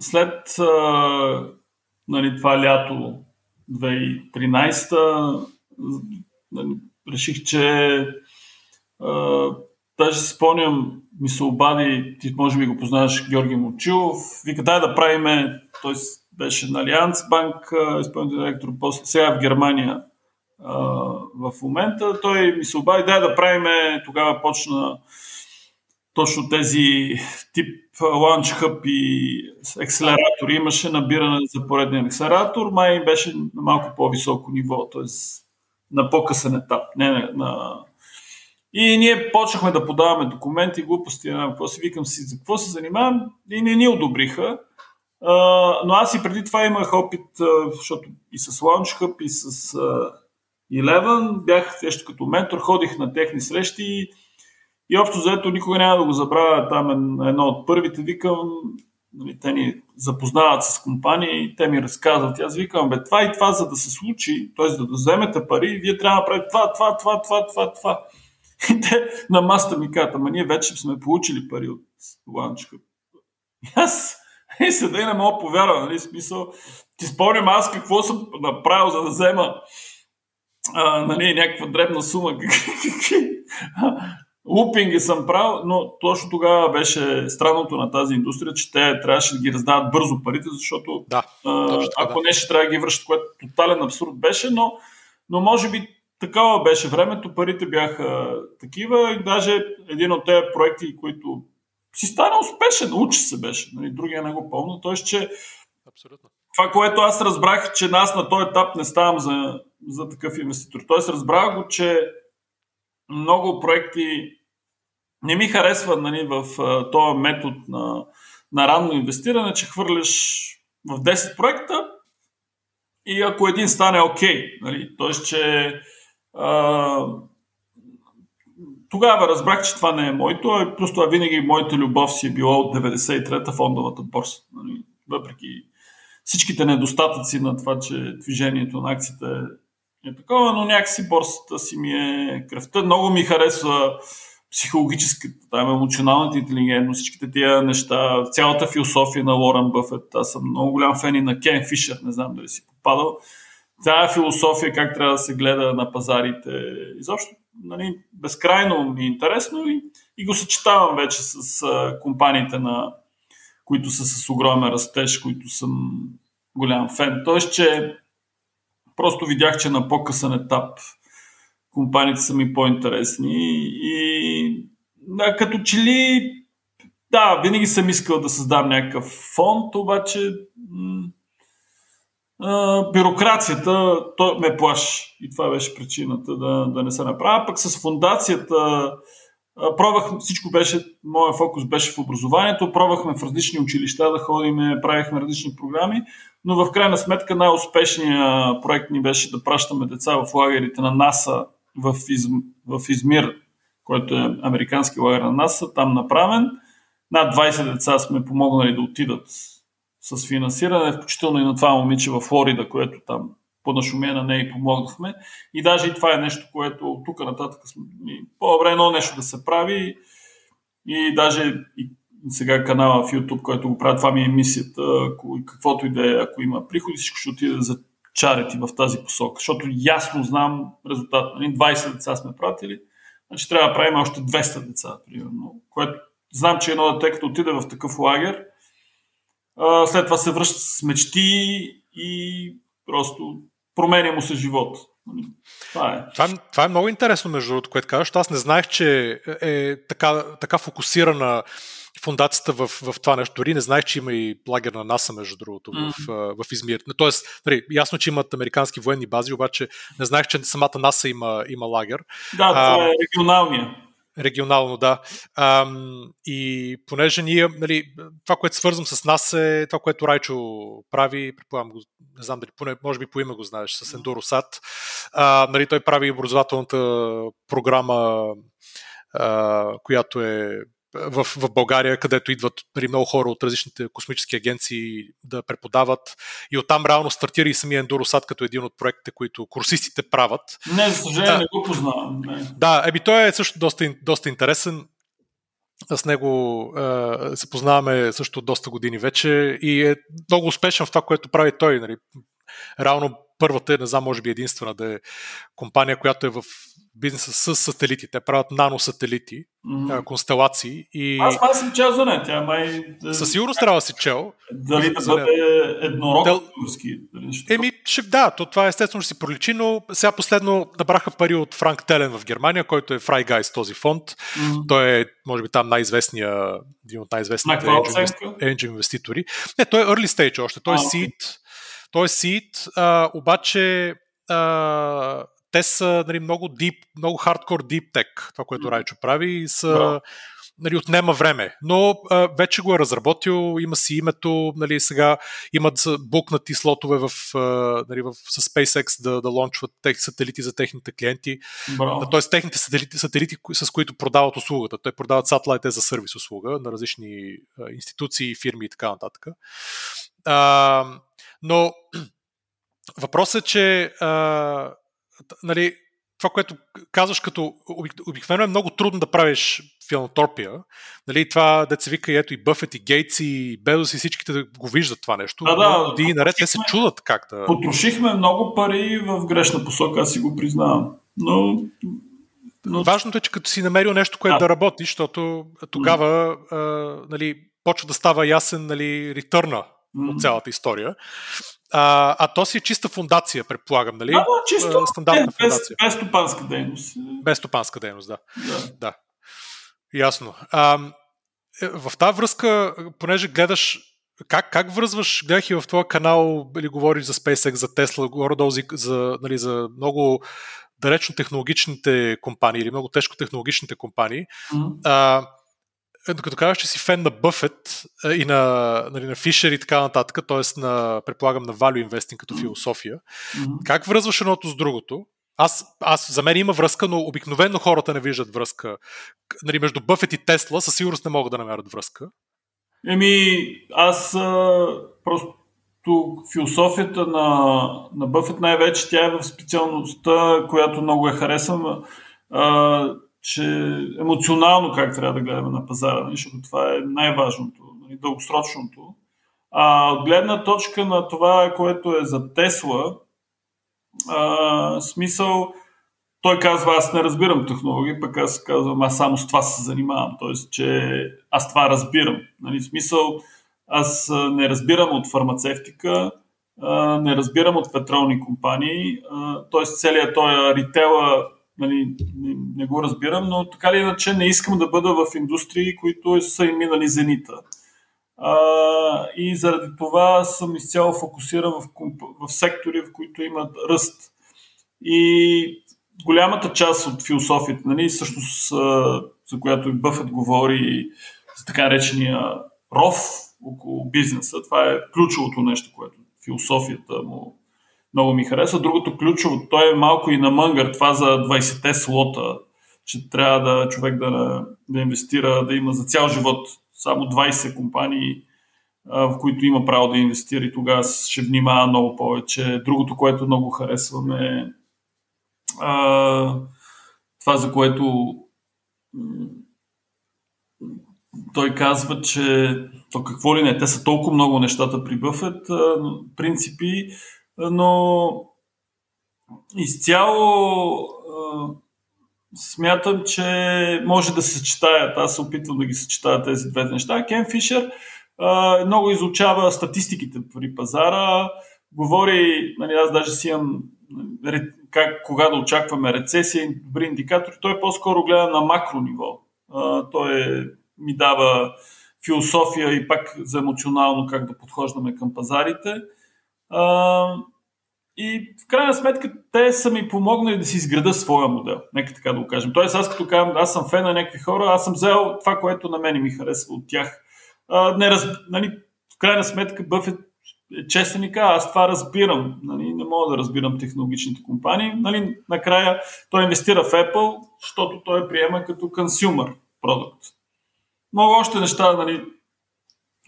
след нали, това лято 2013 реших, че Даже си спомням, ми се обади, ти може би го познаваш, Георги Мочилов, вика, дай да правиме, той беше на Алианс банк, изпълнителен директор, после, сега в Германия в момента, той ми се обади, дай да правиме, тогава почна точно тези тип ланч хъб и акселератори, имаше набиране за поредния акселератор, май беше на малко по-високо ниво, т.е. на по-късен етап, И ние почнахме да подаваме документи, глупости, какво си викам си, за какво се занимавам, и не ни одобриха. Но аз и преди това имах опит, защото и с Launch Hub, и с Eleven, бях нещо като ментор, ходих на техни срещи и общо заето никога няма да го забравя, там едно от първите, викам, те ни запознават с компании и те ми разказват. Аз викам, бе, това и това, за да се случи, т.е. да вземете пари, вие трябва да правите това. И те на маста ми казват, ама ние вече сме получили пари от Ланчка. И аз седа и не мога повярвам, нали, смисъл. Ти спомням аз какво съм направил, за да взема нали, някаква дребна сума. Лупинги съм правил, но точно тогава беше странното на тази индустрия, че те трябваше да ги раздават бързо парите, защото ако не ще трябва да ги връщат, което тотален абсурд беше, но може би такава беше времето, парите бяха такива и даже един от тези проекти, които си стана успешен, учи се беше, нали, другия не го помня, т.е. че абсолютно. Това, което аз разбрах, че аз на този етап не ставам за такъв инвеститор, т.е. разбрах го, че много проекти не ми харесват, нали, в този метод на ранно инвестиране, че хвърляш в 10 проекта и ако един стане окей, нали, т.е. че тогава разбрах, че това не е моето, а просто винаги моята любов си е била от 93-та фондовата борса. Нали? Въпреки всичките недостатъци на това, че движението на акциите е такова, но някакси борсата си ми е кръвта. Много ми харесва психологическата, емоционалната интелигентност, всичките тия неща, цялата философия на Уорън Бъфет. Аз съм много голям фен и на Кен Фишер, не знам дали си попадал. Тая философия, как трябва да се гледа на пазарите, изобщо, нали, безкрайно ми е интересно и го съчетавам вече с компаниите, които са с огромен растеж, които съм голям фен. Тоест, че просто видях, че на по-късен етап компаниите са ми по-интересни и като че ли, да, винаги съм искал да създам някакъв фонд, обаче бюрокрацията ме плаши и това беше причината да не се направя. Пък с фондацията пробвах, всичко беше, моят фокус беше в образованието, пробвахме в различни училища да ходим, правихме различни програми, но в крайна сметка най-успешният проект ни беше да пращаме деца в лагерите на НАСА в Измир, който е американски лагер на НАСА, там направен. Над 20 деца сме помогнали да отидат с финансиране, включително и на това момиче в Флорида, което там по-нашумя на нея и помогнахме. И даже и това е нещо, което от тук нататък по-добре едно нещо да се прави и даже и сега канала в YouTube, който го прави, това ми е мисията, каквото и да е, ако има приходи, всичко ще отиде за чарити в тази посока, защото ясно знам резултата. 20 деца сме пратили, значи трябва да правим още 200 деца, примерно, което знам, че едно дете, като отиде в такъв лагер, след това се връща с мечти и просто променя му се живот. Това е много интересно, между другото, което казваш. Аз не знаех, че е така фокусирана фондацията в това нещо. Дори не знаех, че има и лагер на НАСА, между другото, в Измир. Тоест, ясно, че имат американски военни бази, обаче не знаех, че самата НАСА има лагер. Да, това е регионалния. Регионално, да. И понеже ние, нали, това, което свързвам с нас е това, което Райчо прави, предполагам, не знам дали, поне, може би по име го знаеш, с Ендоросат. Нали, той прави образователната програма, която е в България, където идват много хора от различните космически агенции да преподават и оттам реално стартира и самия Ендоросат като един от проектите, които курсистите правят. Не, за съжаление, не го познавам. Не. Да, той е също доста интересен. С него се познаваме също доста години вече и е много успешен в това, което прави той. Нали. Реално първата, не знам, може би единствена да е компания, която е в бизнеса с сателити. Те правят наносателити, констелации. И... Аз съм чел за не. Тя май... Със сигурност трябва да си чел. Дали да бъде еднорог турски? Еми, да, това естествено ще си проличи, но сега последно набраха пари от Франк Телен в Германия, който е Фрайгайс този фонд. Mm-hmm. Той е, може би, там най-известния, един от най-известните енджел инвеститори. Не, той е early stage още. Той е seed. Той е seed, обаче... те са много deep, много хардкор deep tech, това, което Райчо прави, и са, отнема време. Но вече го е разработил, има си името, сега имат букнати слотове в с SpaceX да лончват сателити за техните клиенти. Тоест техните сателити, с които продават услугата. Те продават сателите за сервис услуга на различни институции, фирми и така нататък. Но въпросът е, че това, което казваш като обикновено е много трудно да правиш филантропия. Това деца вика, ето и Бъфет, и Гейтс, и Безос, и всичките да го виждат това нещо. И наред те се чудат как да... Потрошихме много пари в грешна посока, аз си го признавам. Но... Важното е, че като си намерил нещо, което да работи, защото тогава почва да става ясен ретърна от цялата история. То си е чиста фундация, предполагам, чисто стандартна фундация. Без стопанска дейност. Без стопанска дейност, да. Ясно. В тази връзка, понеже гледаш как връзваш, гледах и в твоя канал, говориш за SpaceX, за Tesla, за много далечно технологичните компании или много тежко технологичните компании. Като казваш, че си фен на Бъфет и на Фишер и така нататък, т.е. предполагам на Value Investing като философия, как връзваш едното с другото? Аз за мен има връзка, но обикновено хората не виждат връзка. Между Бъфет и Тесла със сигурност не могат да намерят връзка. Аз просто философията на Бъфет най-вече тя е в специалността, която много я харесвам, че емоционално как трябва да гледаме на пазара, защото това е най-важното, дългосрочното. От гледна точка на това, което е за Тесла, смисъл, той казва, аз не разбирам технологии, пък аз казвам, аз само с това се занимавам, т.е. че аз това разбирам. Смисъл, аз не разбирам от фармацевтика, не разбирам от петролни компании, т.е. целият той ритейла не го разбирам, но така ли иначе не искам да бъда в индустрии, които са им минали зенита. И заради това съм изцяло фокусиран в сектори, в които имат ръст. И голямата част от философията, също за която и Бъфет говори, за така наречения ров около бизнеса, това е ключовото нещо, което философията му много ми харесва. Другото ключово, той е малко и на мънгър, това за 20-те слота, че трябва човек да инвестира, да има за цял живот само 20 компании, в които има право да инвестира, и тогава ще внимава много повече. Другото, което много харесваме, е това, за което той казва, че то какво ли не, те са толкова много нещата при Бъфет, принципи, но изцяло смятам, че може да се съчетаят. Аз се опитвам да ги съчетая тези две неща. Кен Фишер много изучава статистиките при пазара, говори, аз даже си имам кога да очакваме рецесия и добри индикатори. Той по-скоро гледа на макро ниво. Той ми дава философия и пак за емоционално как да подхождаме към пазарите. И в крайна сметка те са ми помогнали да си изграда своя модел, нека така да го кажем. Тоест аз като казвам, аз съм фен на някакви хора, аз съм взел това, което на мен ми харесва от тях. В крайна сметка Бъфет е честен и казва, аз това разбирам, не мога да разбирам технологичните компании. Накрая той инвестира в Apple, защото той приема като consumer продукт. Много още неща,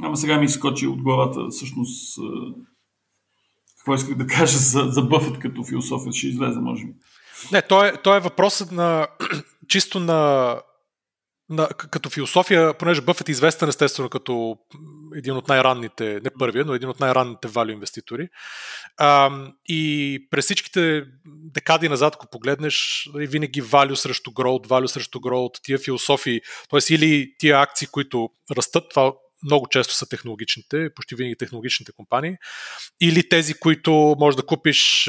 ама сега ми изскочи от главата всъщност... Какво исках да кажа за Бъфет като философия? Ще излезе, може би. Не, той е въпросът чисто на като философия, понеже Бъфет е известен естествено като един от най-ранните, не първия, но един от най-ранните value инвеститори. И през всичките декади назад, ако погледнеш, винаги value срещу growth, value срещу growth, тия философии, т.е. или тия акции, които растат, това много често са технологичните, почти винаги технологичните компании, или тези, които можеш да купиш,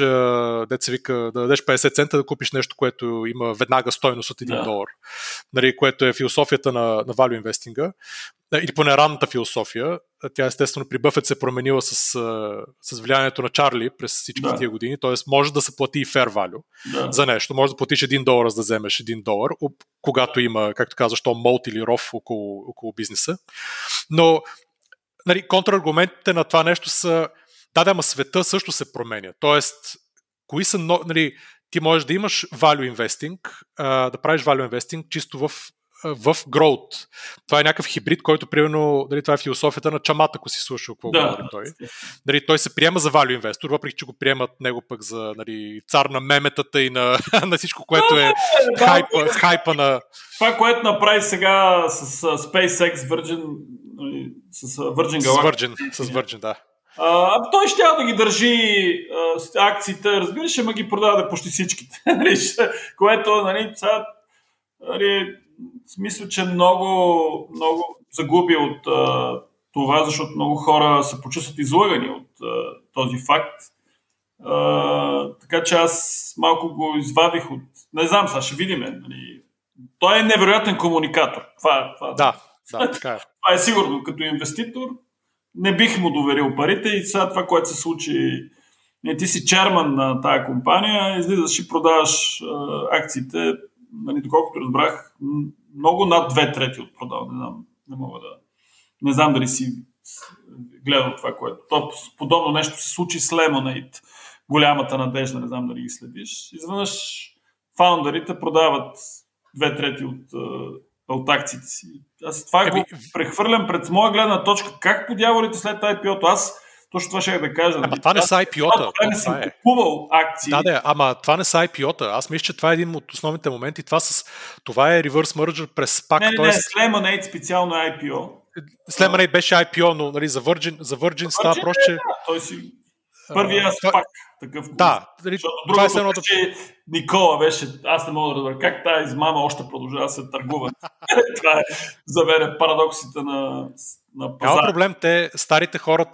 деца вика, да дадеш 50 цента, да купиш нещо, което има веднага стойност от $1, нали, което е философията на value инвестинга, или поне ранната философия. Тя естествено при Бъфет се променила с влиянието на Чарли през всички тия години, т.е. може да се плати и fair value за нещо, може да платиш $1 за да вземеш $1, когато има, както казваш, то молт или ров около бизнеса. Но нали, контраргументите на това нещо са, ама света също се променя, т.е. кои са, нали, ти можеш да имаш value investing, да правиш value investing чисто в growth. Това е някакъв хибрид, който, примерно, дали, това е философията на Чамата, ако си слушал какво говори той. Дали, той се приема за value инвестор, въпреки че го приемат него пък за, нали, цар на меметата и на всичко, което е хайпа на... Това, което направи сега с SpaceX, Virgin Galactic. Да. Той ще да ги държи акциите, разбира се, ма ги продава почти всичките. Което, нали, сега... Мисля, че много, много загуби от това, защото много хора се почувстват излагани от този факт. Така че аз малко го извадих от... Не знам, сега ще видим. Нали... Той е невероятен комуникатор. Това е. Това е сигурно. Като инвеститор не бих му доверил парите и сега това, което се случи... Не, ти си черман на тая компания, излизаш и продаваш акциите. Доколкото разбрах, много над 2/3 от продава. Не знам дали си гледал това, което. То, подобно нещо се случи с Lemonade. Голямата надежда, не знам дали ги следиш. Изведнъж фаундърите продават 2/3 от акциите си. Аз това го прехвърлям пред моя гледна точка. Как подяволите след IPO-то? Аз точно това ще да кажа. Ама това не са IPO-та. Това не съм купувал акции. Ама това не са IPO-та. Аз мисля, че това е един от основните моменти. Това е reverse merger през SPAC. Не, с Lemonade специално IPO. С Lemonade беше IPO, но нали, за Virgin става просто... Той си първия SPAC такъв. Да. Другото беше Никола беше... Аз не мога да разбера как тази измама още продължава да се търгува. Това е за мен парадоксите на... Няма проблем, старите хора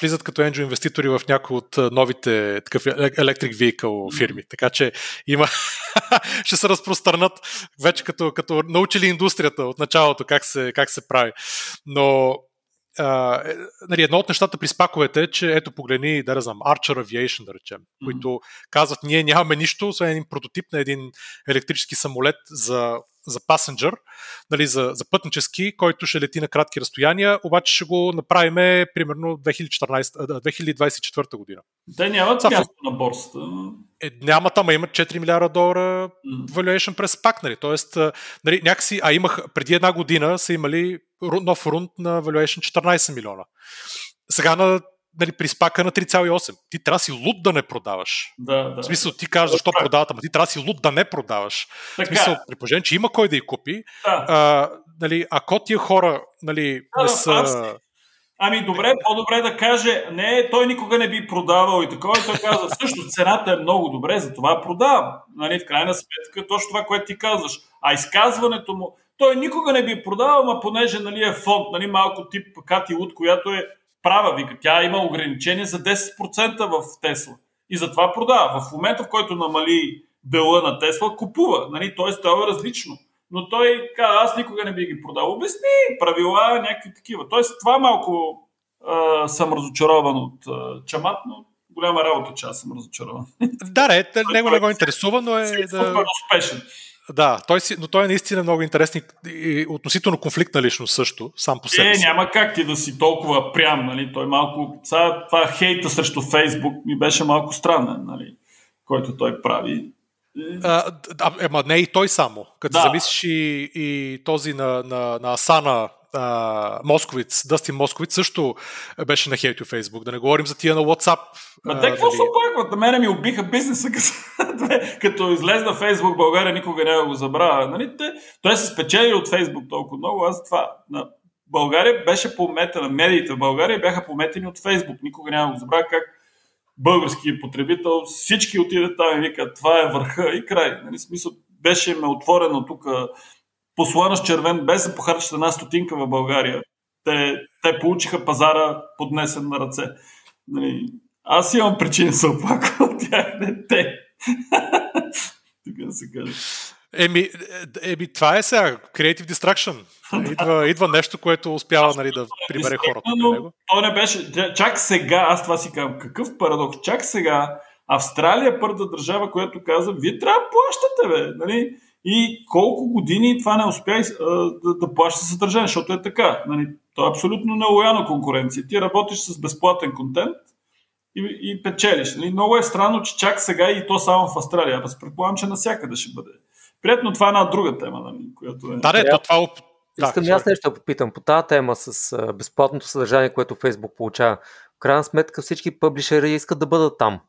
влизат като енджо инвеститори в някои от новите electric vehicle фирми, така че ще се разпространят вече като научили индустрията от началото как се прави. Но едно от нещата при спаковете е, че ето погледни, да знам, Archer Aviation, да речем, които казват, ние нямаме нищо, освен един прототип на един електрически самолет за пасенджър, нали, за пътнически, който ще лети на кратки разстояния, обаче ще го направиме примерно 2024 година. Те нямат място на борсата. Нямат, ама имат $4 милиарда valuation през SPAC, нали. Тоест, нали, някакси, преди една година са имали нов рунд на valuation 14 милиона. Сега при спака на 3,8. Ти трябва да си луд да не продаваш. В смисъл, ти кажеш защо продават, ама ти трябва да си луд да не продаваш. Така. В смисъл, при положение, че има кой да й купи. Да. Ако тия хора не са... Добре, по-добре да каже, не, той никога не би продавал и такова. И той казва, всъщност цената е много добре, затова продавам. В крайна сметка, точно това, което ти казваш. А изказването му, той никога не би продавал, а понеже е фонд, малко тип Кати Луд, която е права, вика, тя има ограничение за 10% в Тесла. И затова продава. В момента, в който намали дела на Тесла, купува. Той става различно. Но той каза, аз никога не би ги продал. Обясни, правила, някакви такива. Тоест, това малко съм разочарован от Чамат, но голяма работа, че аз съм разочарован. Него не го интересува, но е... Супер успешен. Но той е наистина много интересен и относително конфликтна личност също, сам по себе си. Няма как ти да си толкова прям, нали? Той малко... Това хейта срещу Фейсбук ми беше малко странен, нали? Който той прави. Не и той само. Като замислиш и този на Асана, Московиц, Дъстин Московиц също беше на хейт в Фейсбук. Да не говорим за тия на WhatsApp. А те какво се объркват? На мене ми убиха бизнеса, като излезна Фейсбук България, никога няма го забравя. Нали? Той се спечели от Фейсбук толкова много. Аз това на България беше пометена. Медиите в България бяха пометени от Фейсбук. Никога няма го забравя как български потребител, всички отиде там и вика, това е върха и край. Нали? Смисъл, беше ме отворено тук послана с червен, без да похарчат една стотинка в България. Те получиха пазара поднесен на ръце. Нали? Аз имам причина да се оплаквам от тях, не те. Така да се каже. Еми, това е сега. Creative Distraction. Идва нещо, което успява нали, да прибере хората. Но то не беше. Чак сега, аз това си казвам, какъв парадокс. Чак сега Австралия е първата държава, която каза, вие трябва да плащате, бе. Нали? И колко години това не успя да плаща съдържание, защото е така. Нали? То е абсолютно нелоялна конкуренция. Ти работиш с безплатен контент и печелиш. Нали? Много е странно, че чак сега и то само в Австралия. Аз предполагам, че навсякъде ще бъде. Приятно, това е една друга тема, нали, която е... Искам аз нещо да попитам по тази тема с безплатното съдържание, което Фейсбук получава. В крайна сметка всички пъблишери искат да бъдат там.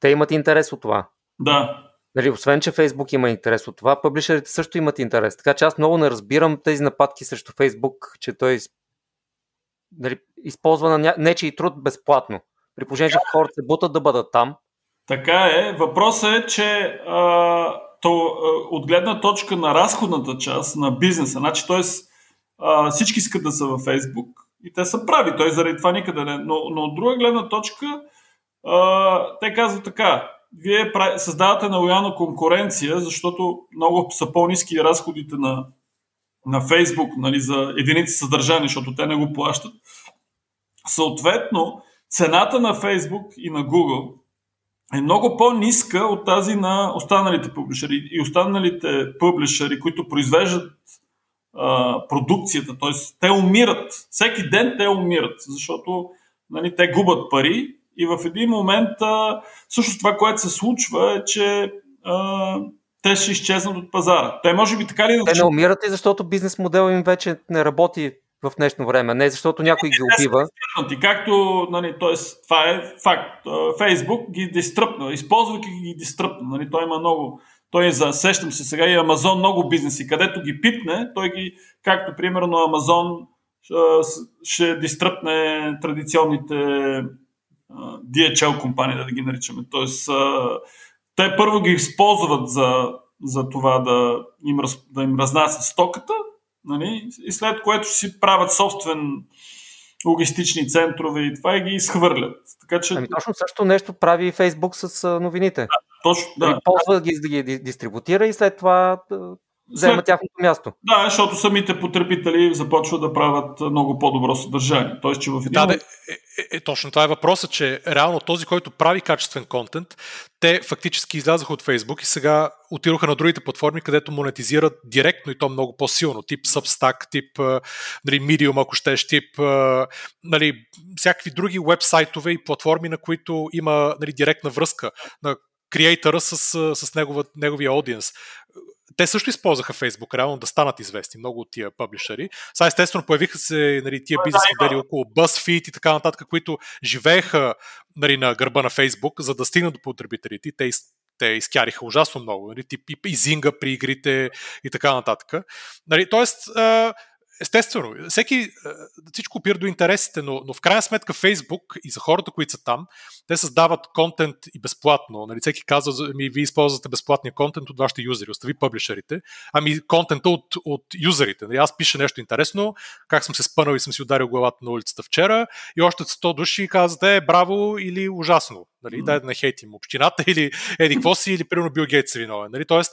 Те имат интерес от това. Да. Нали, освен, че Фейсбук има интерес от това, пъблишерите също имат интерес. Така че аз много не разбирам тези нападки срещу Фейсбук, че той нали, използва на нечий труд безплатно. При положение, че хората се бутат да бъдат там. Така е. Въпросът е, че... от гледна точка на разходната част на бизнеса, значи, т.е. всички искат да са във Фейсбук и те са прави, т.е. заради това никъде не. Но от друга гледна точка те казват така, вие създавате нелоялна конкуренция, защото много са по-ниски разходите на Фейсбук, нали, за единици съдържание, защото те не го плащат. Съответно, цената на Фейсбук и на Google е много по-ниска от тази на останалите публишери. И останалите публишери, които произвеждат продукцията, т.е. те умират. Всеки ден те умират, защото нали, те губят пари и в един момент всъщност това, което се случва е, че те ще изчезнат от пазара. Те може би така ли да... Те не умират и защото бизнес модел им вече не работи в днешно време. Не защото някой ги убива. И както, нали, т.е. това е факт. Фейсбук ги дистръпна. Използвайки ги дистръпна. Нали, той има много... Той сещам се сега и Амазон много бизнеси. Където ги пипне, той ги... Както, примерно, Амазон ще дистръпне традиционните DHL компании, да ги наричаме. Т.е. те първо ги използват за това да им разнасят стоката, нали? И след което си правят собствен логистични центрове и това и ги изхвърлят. Така, че... точно също нещо прави и Фейсбук с новините. Да, точно, да. Ползва ги да ги дистрибутира и след това взема тяхното място. Да, защото самите потребители започват да правят много по-добро съдържание. Тоест, че в един... точно това е въпросът, че реално този, който прави качествен контент, те фактически излязаха от Фейсбук и сега отидоха на другите платформи, където монетизират директно и то много по-силно. Тип Substack, тип нали, Medium, ако щеш, тип нали, всякакви други уебсайтове и платформи, на които има нали, директна връзка на креатора с неговия аудиенс. Те също използваха Фейсбук, реално да станат известни, много от тия пъблишери. Сега естествено появиха се нали, тия бизнес модели около BuzzFeed и така нататък, които живееха нали, на гърба на Фейсбук, за да стигнат до потребителите. Те изкяриха ужасно много, нали, тип и зинга при игрите и така нататък. Нали, тоест, естествено, всичко опира до интересите, но в крайна сметка Фейсбук и за хората, които са там, те създават контент и безплатно. Нали, всеки казва, вие използвате безплатния контент от вашите юзери, остави пъблишерите, ами контента от юзерите. Нали, аз пиша нещо интересно, как съм се спънал и съм си ударил главата на улицата вчера и още 100 души казват, браво или ужасно. Нали, дай да не хейтим общината или какво си, или примерно Бил Гейтс е виновен. Нали, тоест,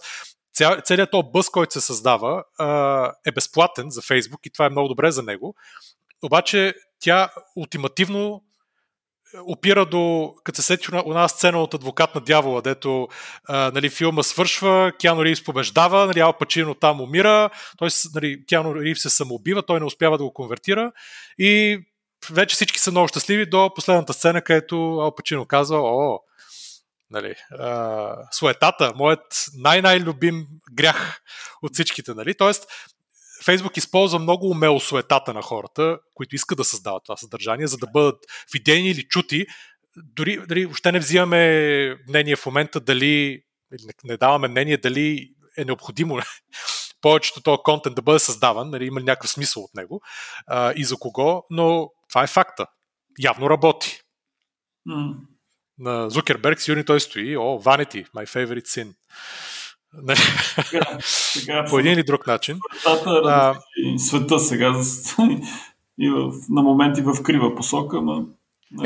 целият този бъз, който се създава, е безплатен за Фейсбук и това е много добре за него. Обаче тя ултимативно опира до, като се сети една сцена от Адвокат на дявола, дето нали, филма свършва, Киану Ривз побеждава, нали, Ал Пачино там умира, т.е. нали, Киану Ривз се самоубива, той не успява да го конвертира и вече всички са много щастливи до последната сцена, където Ал Пачино казва, нали, суетата, моят най-най-любим грях от всичките. Нали? Тоест, Фейсбук използва много умело суетата на хората, които искат да създават това съдържание, за да бъдат видени или чути. Дори въобще не взимаме мнение в момента дали, не даваме мнение дали е необходимо повечето този контент да бъде създаван, нали, има някакъв смисъл от него и за кого, но това е факта. Явно работи. На Зукерберг сигурно той стои, Vanity, my favorite sin. По един или друг начин. Света сега и на моменти в крива посока, но...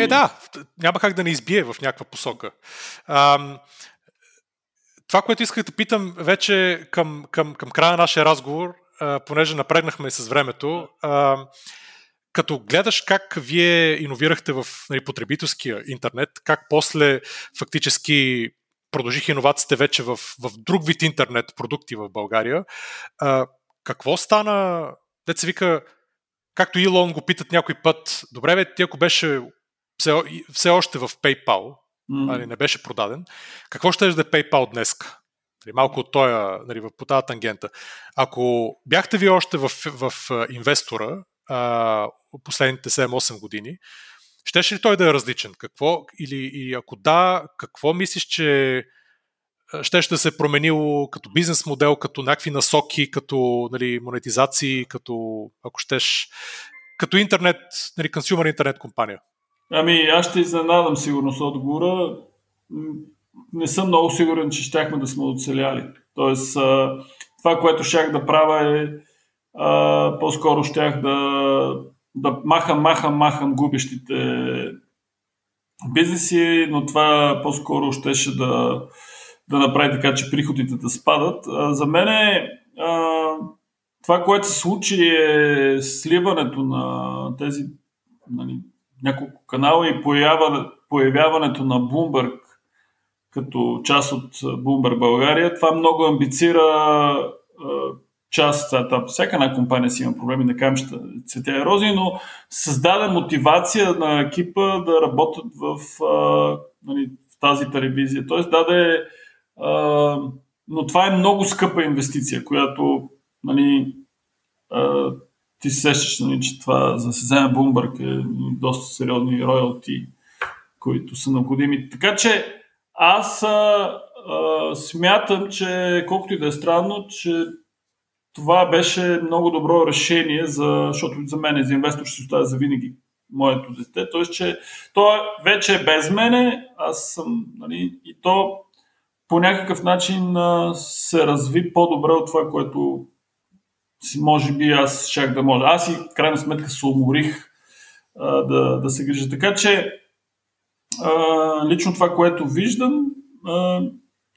да, няма как да не избие в някаква посока. Това, което исках да питам вече към края на нашия разговор, понеже напреднахме с времето, като гледаш как вие иновирахте в потребителския интернет, как после фактически продължих иновациите вече в друг вид интернет продукти в България, какво стана, дето се вика, както Илон го питат някой път, добре бе, ти ако беше все още в PayPal, нали, не беше продаден, какво ще да е PayPal днеска? Нали, малко от тоя, нали, по тази тангента. Ако бяхте ви още в инвестора последните 7-8 години, щеше ли той да е различен? Какво, или ако да, какво мислиш, че щеше да се е променило като бизнес модел, като някакви насоки, като, нали, монетизации, като, ако щеш, като интернет, нали, консюмер интернет компания? Ами, аз ще изненадам сигурно с отговора. Не съм много сигурен, че щяхме да сме оцеляли. Тоест, това, което щях да правя е по-скоро щях да махам губещите бизнеси, но това по-скоро щеше да направи така, че приходите да спадат. За мен това, което се случи е сливането на тези, нали, няколко канала и появяването на Bloomberg като част от Bloomberg България. Това много амбицира част. Всяка една компания си има проблеми, да кажем, ще цветя и рози, но създаде мотивация на екипа да работят в тази телевизия. Тоест даде... Но това е много скъпа инвестиция, която... Нали, ти се сещаш, нали, че това за да се вземе Bloomberg е доста сериозни роялти, които са необходими. Така че аз смятам, че колкото и да е странно, че това беше много добро решение, защото за мен, за инвестор, ще оставя за винаги моето дете. Тоест, че то вече е без мене, аз съм, нали, и то по някакъв начин се разви по-добре от това, което може би аз щях да може. Аз и крайна сметка се уморих да се грижа. Така че лично това, което виждам,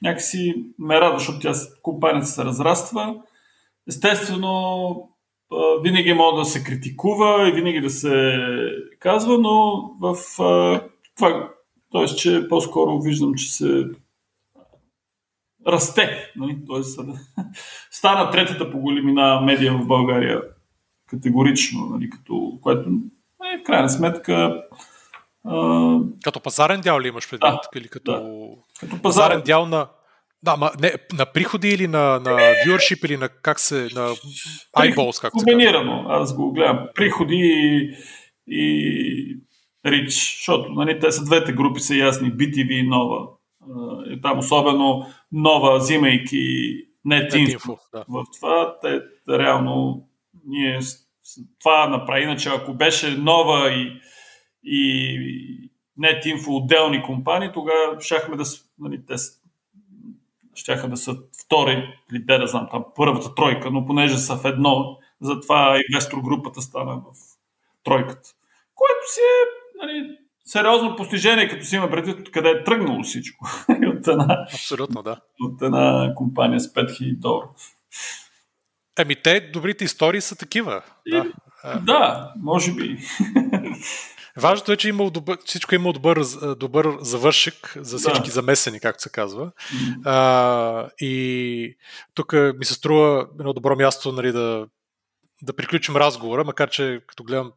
някакси ме радва, защото тя компанията се разраства. Естествено, винаги може да се критикува и винаги да се казва, но в това, тоест, че по-скоро виждам, че се расте. Нали? Тоест, стана третата по големина медия в България категорично, нали? Като, което в крайна сметка... Като пазарен дял ли имаш предвид? Да, или като... Да. Като пазарен дял на... Да, ма, не, на приходи или на viewership или на как се... на eyeballs, както се казва. Комбинирано, аз го гледам. Приходи и рич, защото, нали, те са двете групи, са ясни, BTV и Нова. И там особено Нова, взимайки NetInfo. Да. В това, те реално ние това направи. Иначе, ако беше Нова и NetInfo отделни компании, тогава щяхме да, нали, те щяха да са втори, или да знам, там първата тройка, но понеже са в едно, затова инвестор групата стана в тройката. Което си е, нали, сериозно постижение, като си има предвид къде е тръгнало всичко. Абсолютно, да. От една компания с $5000. Еми, те добрите истории са такива. Да, може би. Важното е, че всичко е имало добър завършик за всички замесени, както се казва. И тук ми се струва едно добро място, нали, да приключим разговора, макар че, като гледам,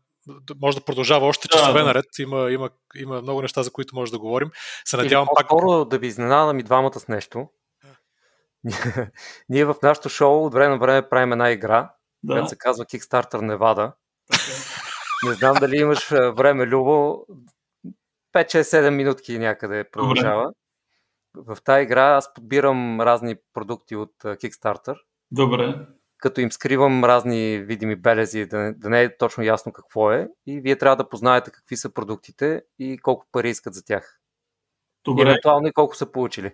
може да продължава още часове наред. Има много неща, за които може да говорим. Се надявам пак... Скоро да ви изненадам и двамата с нещо. Ние в нашото шоу от време на време правим една игра, да, която се казва Kickstarter Nevada. Не знам дали имаш време, Любо. 5-6-7 минутки някъде продължава. Добре. В тази игра аз подбирам разни продукти от Kickstarter. Добре. Като им скривам разни видими белези, да не е точно ясно какво е. И вие трябва да познаете какви са продуктите и колко пари искат за тях. Добре. И евентуално и колко са получили.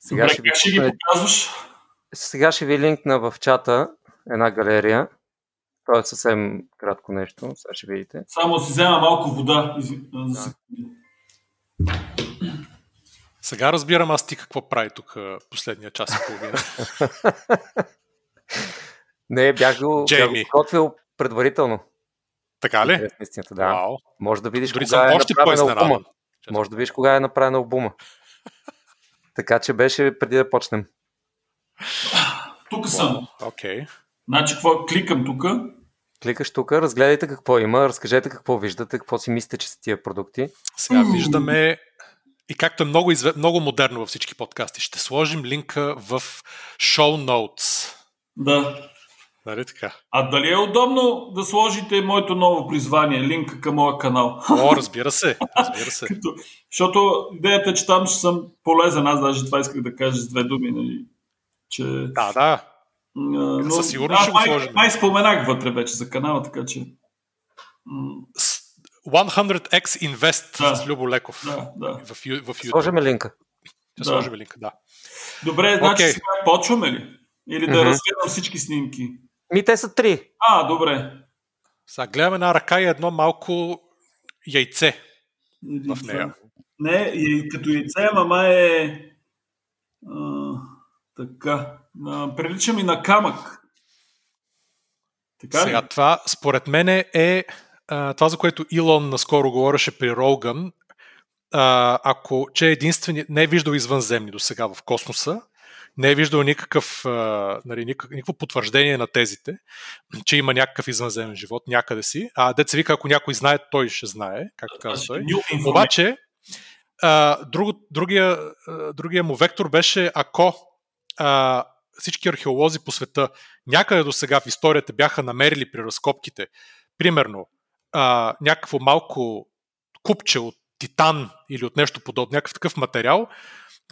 Сега добре, ще ги показваш? Сега ще ви линкна в чата една галерия. Това е съвсем кратко нещо. Сега ще видите. Само си взема малко вода. Да. Сега разбирам аз ти какво прави тук последния час и половина. Не, бях го готвил предварително. Така ли? Истината, да. Вау. Може да видиш кога е направена албума. Може да видиш кога е направена албума. Така че беше преди да почнем. Тук съм. Окей. Значи, какво кликам тук? Кликаш тук, разгледайте какво има, разкажете какво виждате, какво си мислите, че са тия продукти. Сега виждаме, и както е много модерно във всички подкасти, ще сложим линка в show notes. Да. Дали така? А дали е удобно да сложите моето ново призвание, линк към моя канал? О, разбира се, разбира се. Защото идеята е, че там ще съм полезен, аз даже това исках да кажа с две думи, нали? Че... Да, да. Но, със сигурност ще го сложим. Май споменах вътре вече за канала, така че... 100x Invest с Любо Леков. Да, да. В сложим линка. Ще сложим линка, да. Добре, значи сега почваме ли? Или да разгледам всички снимки? Ми те са три. Добре. Сега гледаме една ръка и едно малко яйце в нея. Не, като яйце, мама е... Така. Прилича ми на камък. Така ли? Сега това, според мен е това, за което Илон наскоро говореше при Роган, ако че единствени, не е виждал извънземни до сега в космоса, не е виждал никакво потвърждение на тезите, че има някакъв извънземен живот някъде си. Деца вика, ако някой знае, той ще знае, както казва той. Обаче, другия му вектор беше, ако всички археолози по света някъде до сега в историята бяха намерили при разкопките, примерно някакво малко купче от титан или от нещо подобно, някакъв такъв материал,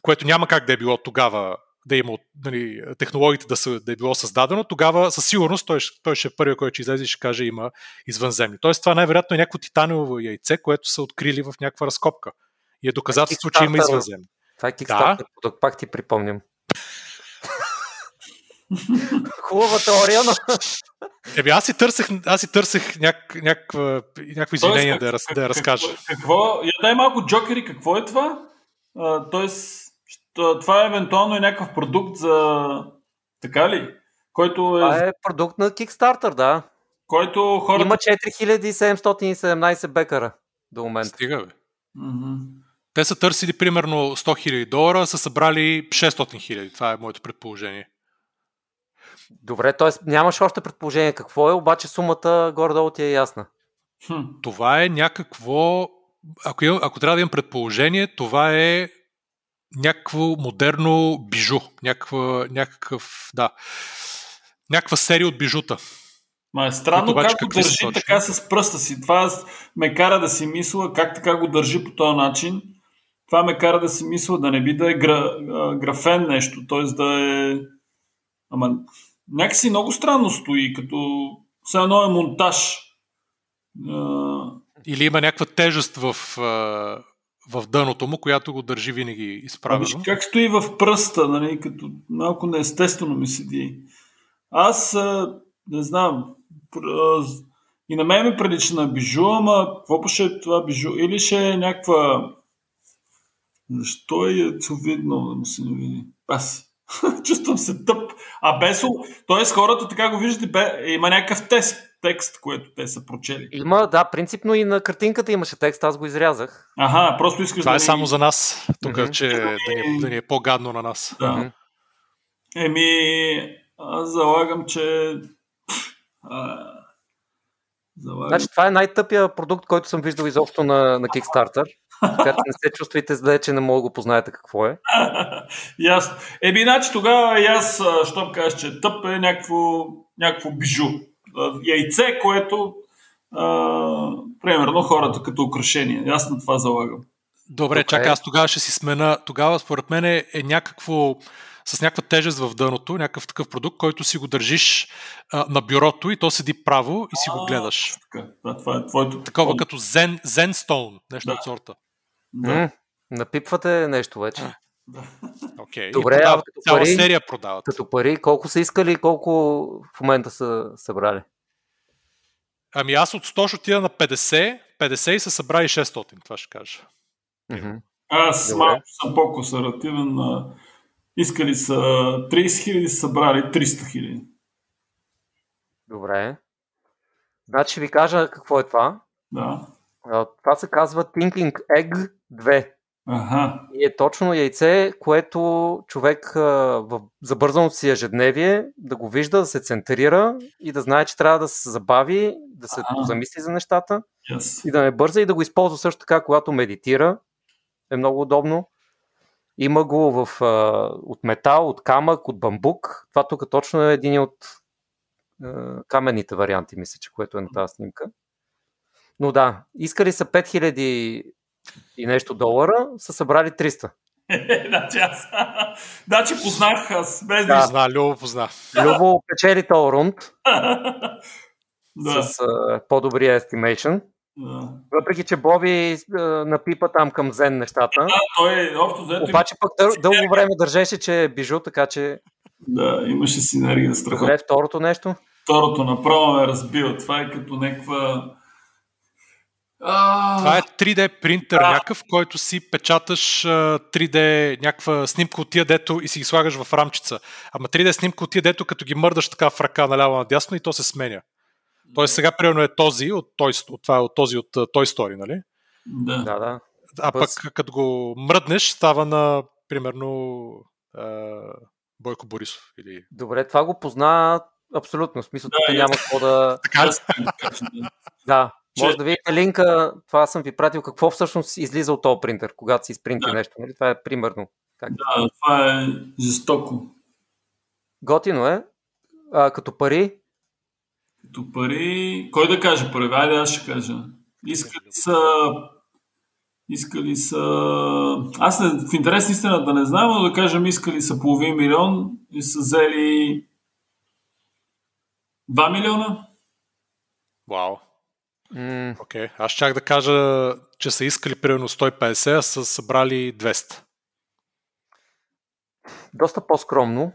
което няма как да е било тогава, да има, нали, технологиите да е било създадено, тогава със сигурност той ще е първият, който ще излезе и ще каже има извънземни. Тоест това най-вероятно е някакво титаново яйце, което са открили в някаква разкопка и е доказателство, че има извънземни. Това е Kickstarter, да? Пак ти припомням. Хубава теория, но... Аз си търсех някакво извинение да я разкажа. Какво? Я дай малко джокери, какво е това? Тоест, това е евентуално някакъв продукт за... Така ли? Който е... Това е продукт на Kickstarter, да. Който хората... Има 4717 бекара до момента. Стига, бе. Те са търсили примерно $100,000, са събрали $600,000. Това е моето предположение. Добре, т.е. нямаш още предположение какво е, обаче сумата горе-долу ти е ясна. Това е някакво... Ако трябва да имам предположение, това е някакво модерно бижу. Някаква серия от бижута. Ма е странно как го държи така с пръста си. Това ме кара да си мисля как така го държи по този начин. Това ме кара да си мисля да не би да е графен нещо, т.е. да е... Ама някакси много странно стои, като все едно е монтаж. Или има някаква тежест в дъното му, която го държи винаги изправено. Виж как стои в пръста, нали, като малко неестествено ми седи. Аз не знам, и на мен ми прилича на бижу, ама какво ще е това бижу? Или ще е някаква... Защо е цовидно да му се не види? Паси. Чувствам се тъп. Тоест хората, така го виждате, има някакъв текст, което те са прочели. Има, да, принципно и на картинката имаше текст, аз го изрязах. Просто искаш това да... Това е само за нас, тук, че да ни е по-гадно на нас. Да. Аз залагам, че... Значи това е най-тъпия продукт, който съм виждал изобщо на Kickstarter. Така че не се чувствайте зле, че не мога да го познаете какво е. Ясно. Значи тогава и аз, щом кажеш, че тъп е някакво някакво бижу. Яйце, което примерно хората като украшение. Аз на това залагам. Добре, okay. Чакай, аз тогава ще си смена. Тогава според мен е някакво с някаква тежест в дъното, някакъв такъв продукт, който си го държиш на бюрото и то седи право и си го гледаш. Така, да, това е твоето. Такова като Zenstone, нещо от сорта. Да. Напипвате нещо вече. Окей. Добре, цяла серия продават. Като пари, колко са искали и колко в момента са събрали? Ами аз от 100 отида на 50 и са събрали 600, това ще кажа. Mm-hmm. Аз малко съм по-консервативен. Искали са 30 хиляди, събрали 300 хиляди. Добре. Значи ви кажа какво е това. Да. Това се казва Thinking Egg 2. Аха. И е точно яйце, което човек в забързаното си ежедневие да го вижда, да се центрира и да знае, че трябва да се забави, да се замисли за нещата и да не бърза и да го използва също така, когато медитира. Е много удобно. Има го от метал, от камък, от бамбук. Това тук точно е един от каменните варианти, мисля, че което е на тази снимка. Но да, искали са 5000 и нещо $, са събрали 300. Значи познах аз. Любо познах. Любо печели този рунд. С по-добрия estimation. Да. Въпреки, че Боби напипа там към Зен нещата. Да, той обаче пък дълго време държеше, че е бижу, така че... Да, имаше синергия страхотно. Добре, второто нещо? Второто направо ме разбива. Това е като някаква... Това е 3D принтер някакъв, който си печаташ 3D някаква снимка от тия дето и си ги слагаш в рамчица. Ама 3D снимка от тия дето, като ги мърдаш така в ръка наляво надясно и то се сменя. Тоест сега примерно е този от Toy Story, нали? Да. А пък като го мръднеш, става на примерно Бойко Борисов. Или... Добре, това го позна абсолютно. В смисъл, тук няма какво да... Да, може да видите линка, това съм ви пратил, какво всъщност излиза от този принтер, когато си изпринти нещо, нали? Това е примерно. Да, това е жестоко. Готино е. Като пари, Кой да каже първи? Айде, аз ще кажа. Искали са... Аз в интерес истината да не знам, но да кажем, искали са $500,000 и са взели 2 милиона. Вау. Окей. Аз чак да кажа, че са искали примерно 150, а са събрали 200. Доста по-скромно.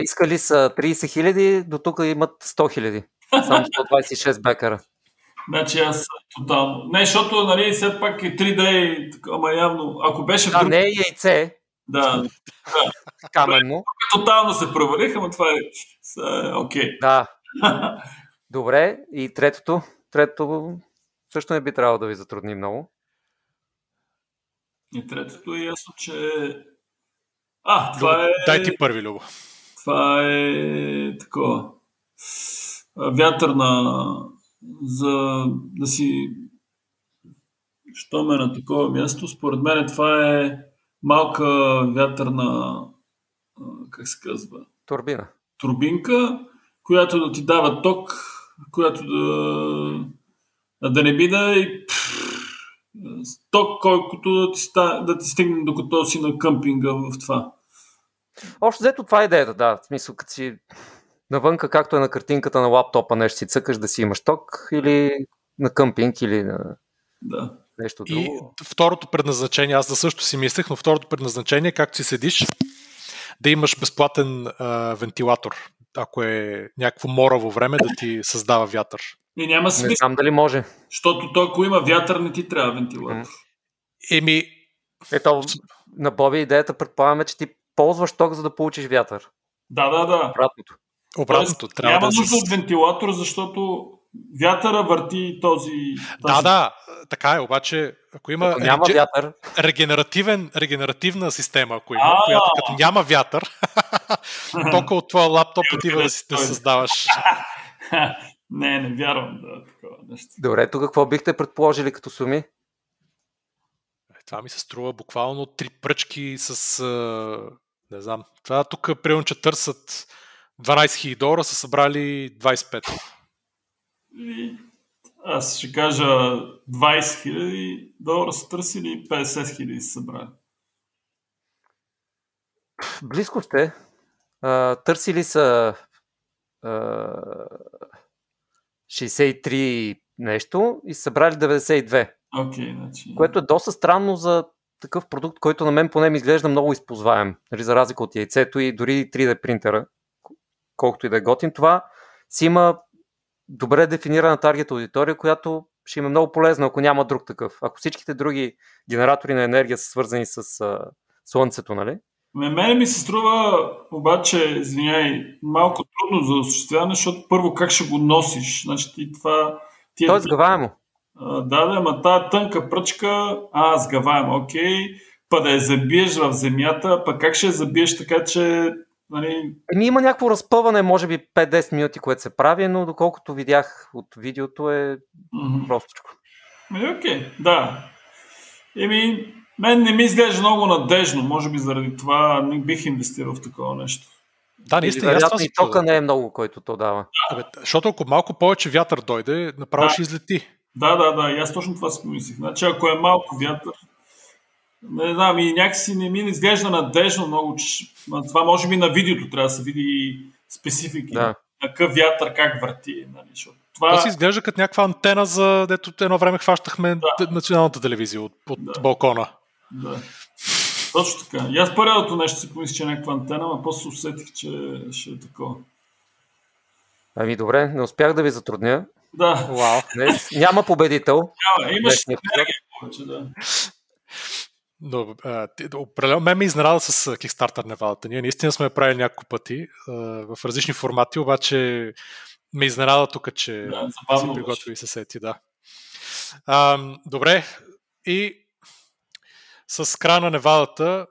Искали са 30 хиляди, до тук имат 100 хиляди. Само 126 бекара. Значи аз тотално. Не, защото нали, все пак е 3D, ама явно, ако беше... Да, не е яйце. Да. Каменно. Тотално се провалиха, но това е... Окей. Да. Добре, и третото? Третото също не би трябвало да ви затрудни много. И третото е ясно, че... това е... Дай ти първи, Любо. Това е такова. Вятърна за да си... Що ме на такова място? Според мен това е малка вятърна как се казва? Турбина. Турбинка, която да ти дава ток, която да не би да и... ток, колкото да ти стигне докато си на къмпинга в това. Общо взето това е идеята, да. В смисъл, като си навънка, както е на картинката на лаптопа, нещо си цъкаш да си имаш ток или на къмпинг, или на нещо друго. И второто предназначение, аз да също си мислех, но второто предназначение, както си седиш, да имаш безплатен вентилатор, ако е някакво мораво време да ти създава вятър. И няма смисъл. Не знам дали може. Защото той, ако има вятър, не ти трябва вентилатор. Ето, на Боби идеята предполагаме, че ти ползваш ток, за да получиш вятър. Да. Обратното. Няма нужда от вентилатор, защото вятъра върти този... Да, така е, обаче ако има регенеративна система, ако има, която като няма вятър, тока от твоя лаптоп отива да си създаваш. Не вярвам да такова нещо. Добре, тук какво бихте предположили като суми? Това ми се струва буквално 3 пръчки с... не знам. Това тук прием, че търсят $12,000 са събрали 25. Аз ще кажа $20,000 са търсили, $50,000 са събрали. Близко сте. Търсили са 63 нещо и събрали 92. Okay, значи... Което е доста странно за такъв продукт, който на мен поне ми изглежда много използваем. За разлика от яйцето и дори 3D принтера, колкото и да е готин. Това си има добре дефинирана таргет аудитория, която ще им е много полезна, ако няма друг такъв. Ако всичките други генератори на енергия са свързани с Слънцето, нали? На мен ми се струва, обаче, извиняй, малко трудно за осъществяване, защото първо как ще го носиш? Значи ти това... То е сгъваемо. Да, ама тая тънка пръчка, сгъваемо, окей. Па да я забиеш в земята, па как ще я забиеш така, че... Нали... Има някакво разпъване, може би 5-10 минути, което се прави, но доколкото видях от видеото е простичко. Окей, да. Мен не ми изглежда много надежно, може би заради това не бих инвестирал в такова нещо. Да, наистина. Вероятно и тока не е много, който то дава. Да. Защото ако малко повече вятър дойде, направо ще излети. Да, и аз точно това си помислих. Значи, ако е малко вятър, не знам, и някакси не ми изглежда надежно много, че това може би на видеото трябва да се види специфики. Да. Какъв вятър, как върти. Нали? Това си изглежда като някаква антена, за дето едно време хващахме националната телевизия от балкона. Да. Точно така. И аз първото нещо си помислих, че е някаква антена, но после усетих, че ще е такова. Добре, не успях да ви затрудня. Да. Вау. Днес няма победител. Имаш енергия повече, да. Но, определено мен ме изненада с Kickstarter невалата. Ние наистина сме правили няколко пъти в различни формати, обаче ме изненада тук, че си приготви и се сети. Да. Добре, и с края на невадата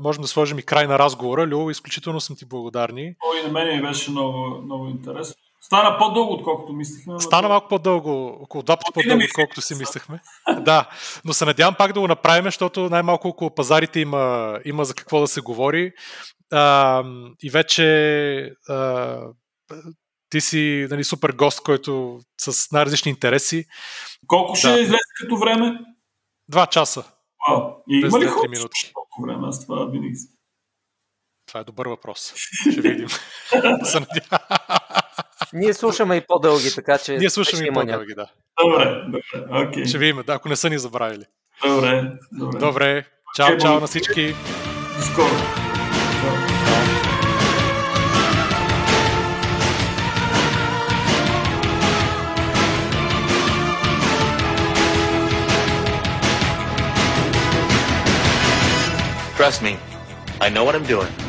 можем да сложим и край на разговора. Лю, изключително съм ти благодарни. И на мен беше много интересно. Стана по-дълго, отколкото мислихме. Стана малко по-дълго, около два пъти по-дълго, отколкото си мислехме. Да, но се надявам пак да го направим, защото най-малко около пазарите има за какво да се говори. И вече... Ти си, нали, супер гост, който с най-различни интереси. Колко ще излезе като време? 2 часа. И има ли хора колко време? Аз това винаги. Това е добър въпрос. Ще видим. Ние слушаме и по-дълги, така че... Ние слушаме и по-дълги, да. Добре. Okay. Ще видим, да, ако не са ни забравили. Добре. Чао на всички. До скоро. Trust me, I know what I'm doing.